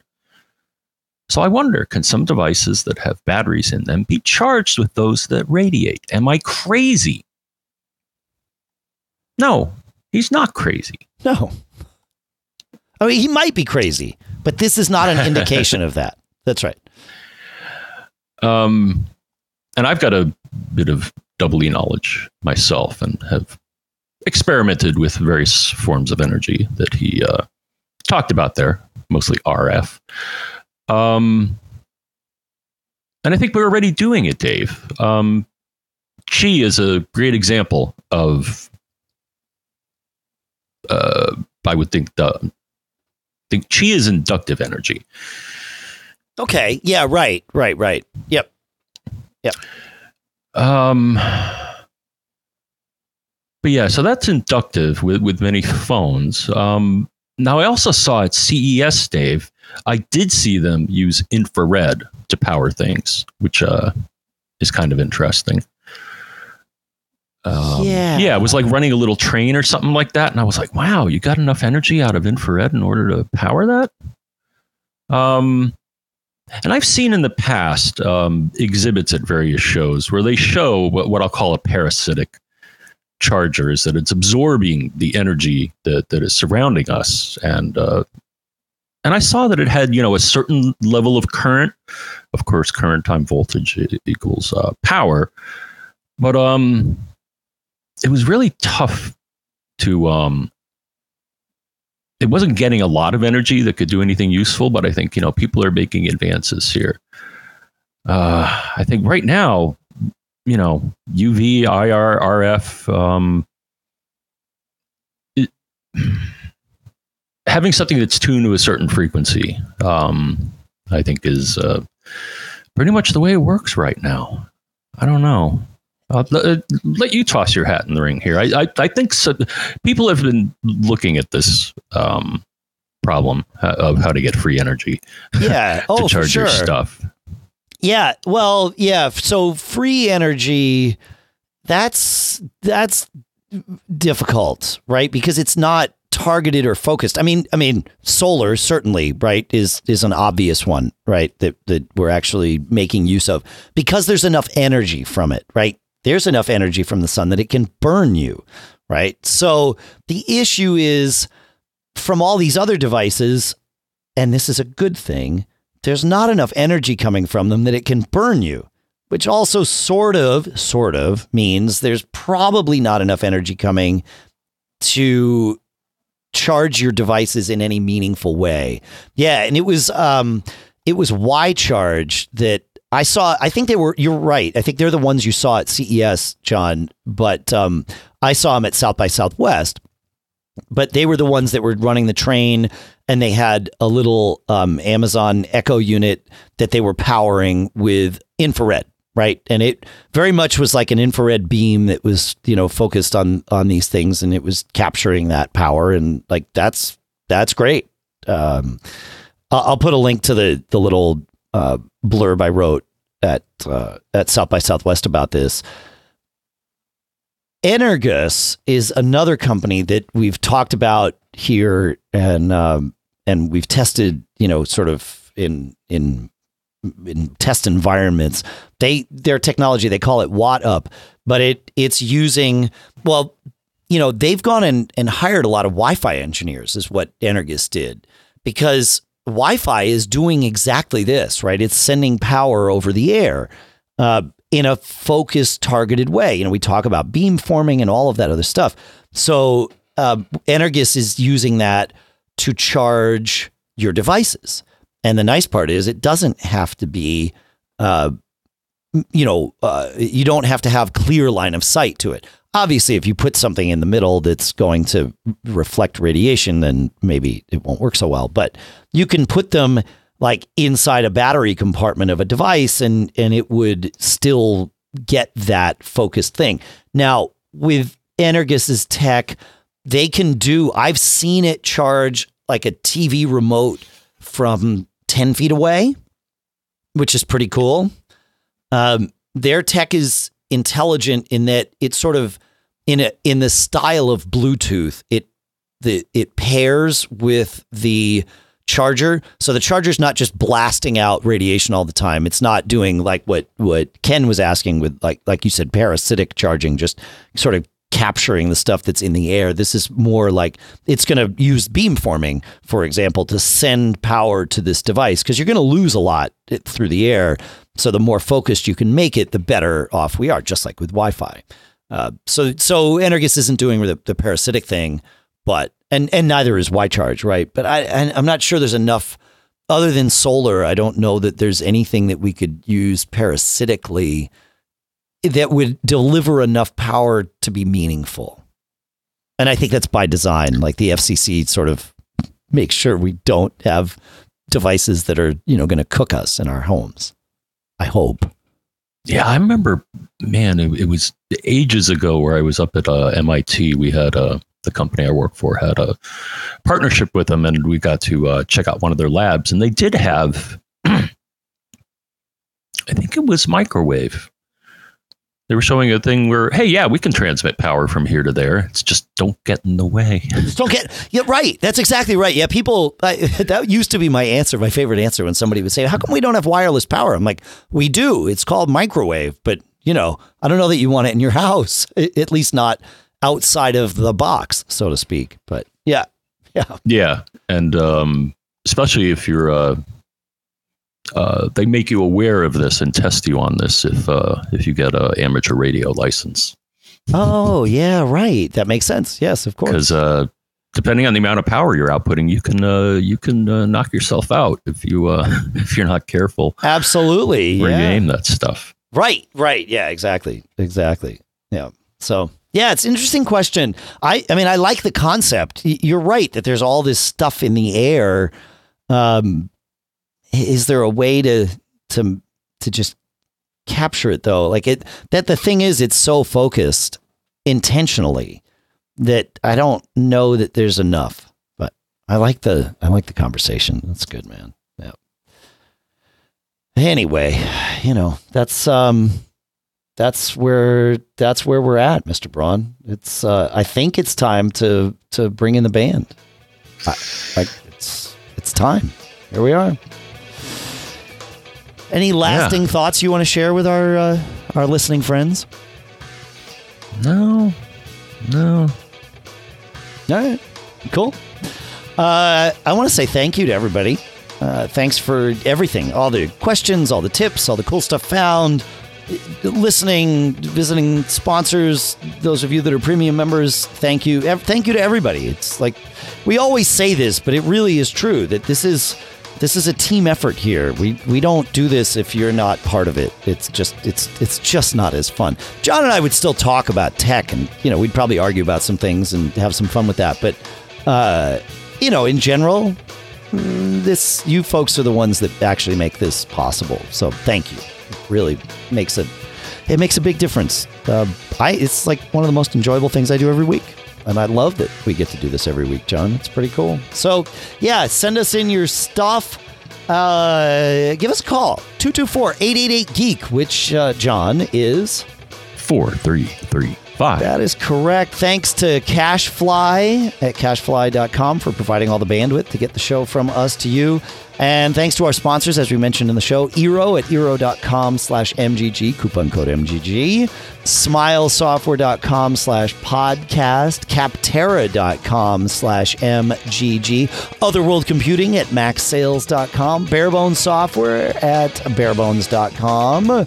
So I wonder, can some devices that have batteries in them be charged with those that radiate? Am I crazy? No, he's not crazy. No. I mean, he might be crazy, but this is not an indication of that. That's right. Um, and I've got a bit of double E knowledge myself and have experimented with various forms of energy that he uh, talked about there, mostly R F. Um, and I think we're already doing it, Dave. Um, Qi is a great example of, uh, I would think, the, I think Qi is inductive energy. Okay. Yeah. Right. Right. Right. Yep. Yep. Um, but yeah, so that's inductive with, with many phones. Um, now I also saw at C E S, Dave, I did see them use infrared to power things, which uh, is kind of interesting. Um, yeah. Yeah, it was like running a little train or something like that. And I was like, wow, you got enough energy out of infrared in order to power that? Um, and I've seen in the past um, exhibits at various shows where they show what, what I'll call a parasitic charger, is that it's absorbing the energy that, that is surrounding us. And uh, and I saw that it had, you know, a certain level of current. Of course, current time voltage equals uh, power. But um, it was really tough to... Um, it wasn't getting a lot of energy that could do anything useful, but I think, you know, people are making advances here. Uh, I think right now, you know, U V, I R, R F... Um, it, having something that's tuned to a certain frequency, um, I think, is uh, pretty much the way it works right now. I don't know. I'll l- let you toss your hat in the ring here. I I, I think so. People have been looking at this um, problem uh, of how to get free energy. Yeah, to oh, charge for sure. your stuff. Yeah. Well, yeah. So free energy, that's that's difficult, right? Because it's not targeted or focused. I mean, I mean, solar certainly, right, is is an obvious one, right, that that we're actually making use of because there's enough energy from it, right? There's enough energy from the sun that it can burn you, right? So the issue is from all these other devices, and this is a good thing, there's not enough energy coming from them that it can burn you, which also sort of, sort of means there's probably not enough energy coming to charge your devices in any meaningful way. Yeah. And it was, um, it was Y Charge that I saw. I think they were, you're right. I think they're the ones you saw at C E S, John, but, um, I saw them at South by Southwest, but they were the ones that were running the train, and they had a little, um, Amazon Echo unit that they were powering with infrared. Right. And it very much was like an infrared beam that was, you know, focused on on these things, and it was capturing that power. And like, that's that's great. Um, I'll put a link to the the little uh, blurb I wrote at uh, at South by Southwest about this. Energus is another company that we've talked about here, and um, and we've tested, you know, sort of in in. in test environments. They, their technology, they call it Watt Up, but it it's using, well, you know, they've gone and, and hired a lot of Wi-Fi engineers is what Energus did, because Wi-Fi is doing exactly this, right? It's sending power over the air uh, in a focused, targeted way. You know, we talk about beamforming and all of that other stuff. So uh, Energus is using that to charge your devices. And the nice part is it doesn't have to be, uh, you know, uh, you don't have to have clear line of sight to it. Obviously, if you put something in the middle that's going to reflect radiation, then maybe it won't work so well. But you can put them like inside a battery compartment of a device, and and it would still get that focused thing. Now, with Energus's tech, they can do, I've seen it charge like a T V remote from ten feet away, which is pretty cool. Um, their tech is intelligent in that it's sort of in a, in the style of Bluetooth. It the it pairs with the charger. So the charger's not just blasting out radiation all the time. It's not doing like what, what Ken was asking with, like, like you said, parasitic charging, just sort of capturing the stuff that's in the air. This is more like it's going to use beamforming, for example, to send power to this device, because you're going to lose a lot through the air. So the more focused you can make it, the better off we are, just like with Wi-Fi. Uh, so so Energous isn't doing the, the parasitic thing, but and and neither is YCharge, right? But I and I'm not sure there's enough other than solar. I don't know that there's anything that we could use parasitically that would deliver enough power to be meaningful. And I think that's by design. Like the F C C sort of makes sure we don't have devices that are, you know, going to cook us in our homes. I hope. Yeah, I remember, man, it, it was ages ago where I was up at uh, M I T. We had uh, the company I work for had a partnership with them, and we got to uh, check out one of their labs. And they did have, I think it was microwave. They were showing a thing where, hey, yeah, we can transmit power from here to there. It's just don't get in the way. Just don't get. Yeah, right. That's exactly right. Yeah, people. I, that used to be my answer, my favorite answer when somebody would say, how come we don't have wireless power? I'm like, we do. It's called microwave. But, you know, I don't know that you want it in your house, at least not outside of the box, so to speak. But yeah. Yeah. Yeah. And um, especially if you're uh, Uh, they make you aware of this and test you on this if uh, if you get an amateur radio license. Oh, yeah, right. That makes sense. Yes, of course. Because uh, depending on the amount of power you're outputting, you can uh, you can uh, knock yourself out if you uh, if you're not careful. Absolutely. Where yeah. you aim that stuff. Right. Right. Yeah. Exactly. Exactly. Yeah. So. Yeah, it's an interesting question. I I mean, I like the concept. You're right that there's all this stuff in the air. Um, Is there a way to to to just capture it though? Like it that the thing is, it's so focused intentionally that I don't know that there's enough. But I like the I like the conversation. That's good, man. Yeah. Anyway, you know that's um that's where that's where we're at, Mister Braun. It's uh, I think it's time to to bring in the band. I, I, it's it's time. Here we are. Any lasting yeah. thoughts you want to share with our uh, our listening friends? No. No. All right. Cool. Uh, I want to say thank you to everybody. Uh, thanks for everything. All the questions, all the tips, all the cool stuff found, listening, visiting sponsors, those of you that are premium members, thank you. Thank you to everybody. It's like, we always say this, but it really is true that this is... This is a team effort here. We we don't do this if you're not part of it. It's just it's it's just not as fun. John and I would still talk about tech, and you know we'd probably argue about some things and have some fun with that. But uh, you know, in general, this you folks are the ones that actually make this possible. So thank you. It really makes a it makes a big difference. Uh, I it's like one of the most enjoyable things I do every week. And I love that we get to do this every week, John. It's pretty cool. So, yeah, send us in your stuff. Uh, give us a call. two two four, eight eight eight, GEEK, which, uh, John, is... four three three five. That is correct. Thanks to CashFly at cashfly dot com for providing all the bandwidth to get the show from us to you. And thanks to our sponsors, as we mentioned in the show, Eero at eero dot com slash M G G, coupon code M G G, smilesoftware dot com slash podcast, capterra dot com slash M G G, Otherworld Computing at maxsales dot com, Barebones Software at barebones dot com.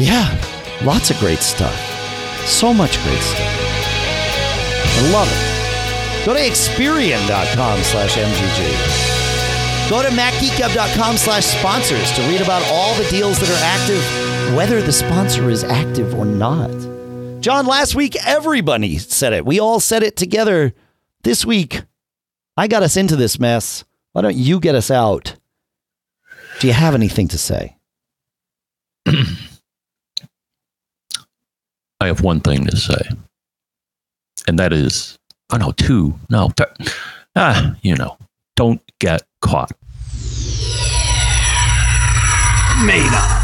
Yeah, lots of great stuff. So much great stuff. I love it. Go to experian dot com slash M G G. Go to mac geek gab dot com slash sponsors to read about all the deals that are active, whether the sponsor is active or not. John, last week, everybody said it. We all said it together. This week, I got us into this mess. Why don't you get us out? Do you have anything to say? I have one thing to say. And that is, oh no, two, no. Th- ah, you know, don't get caught. Made up.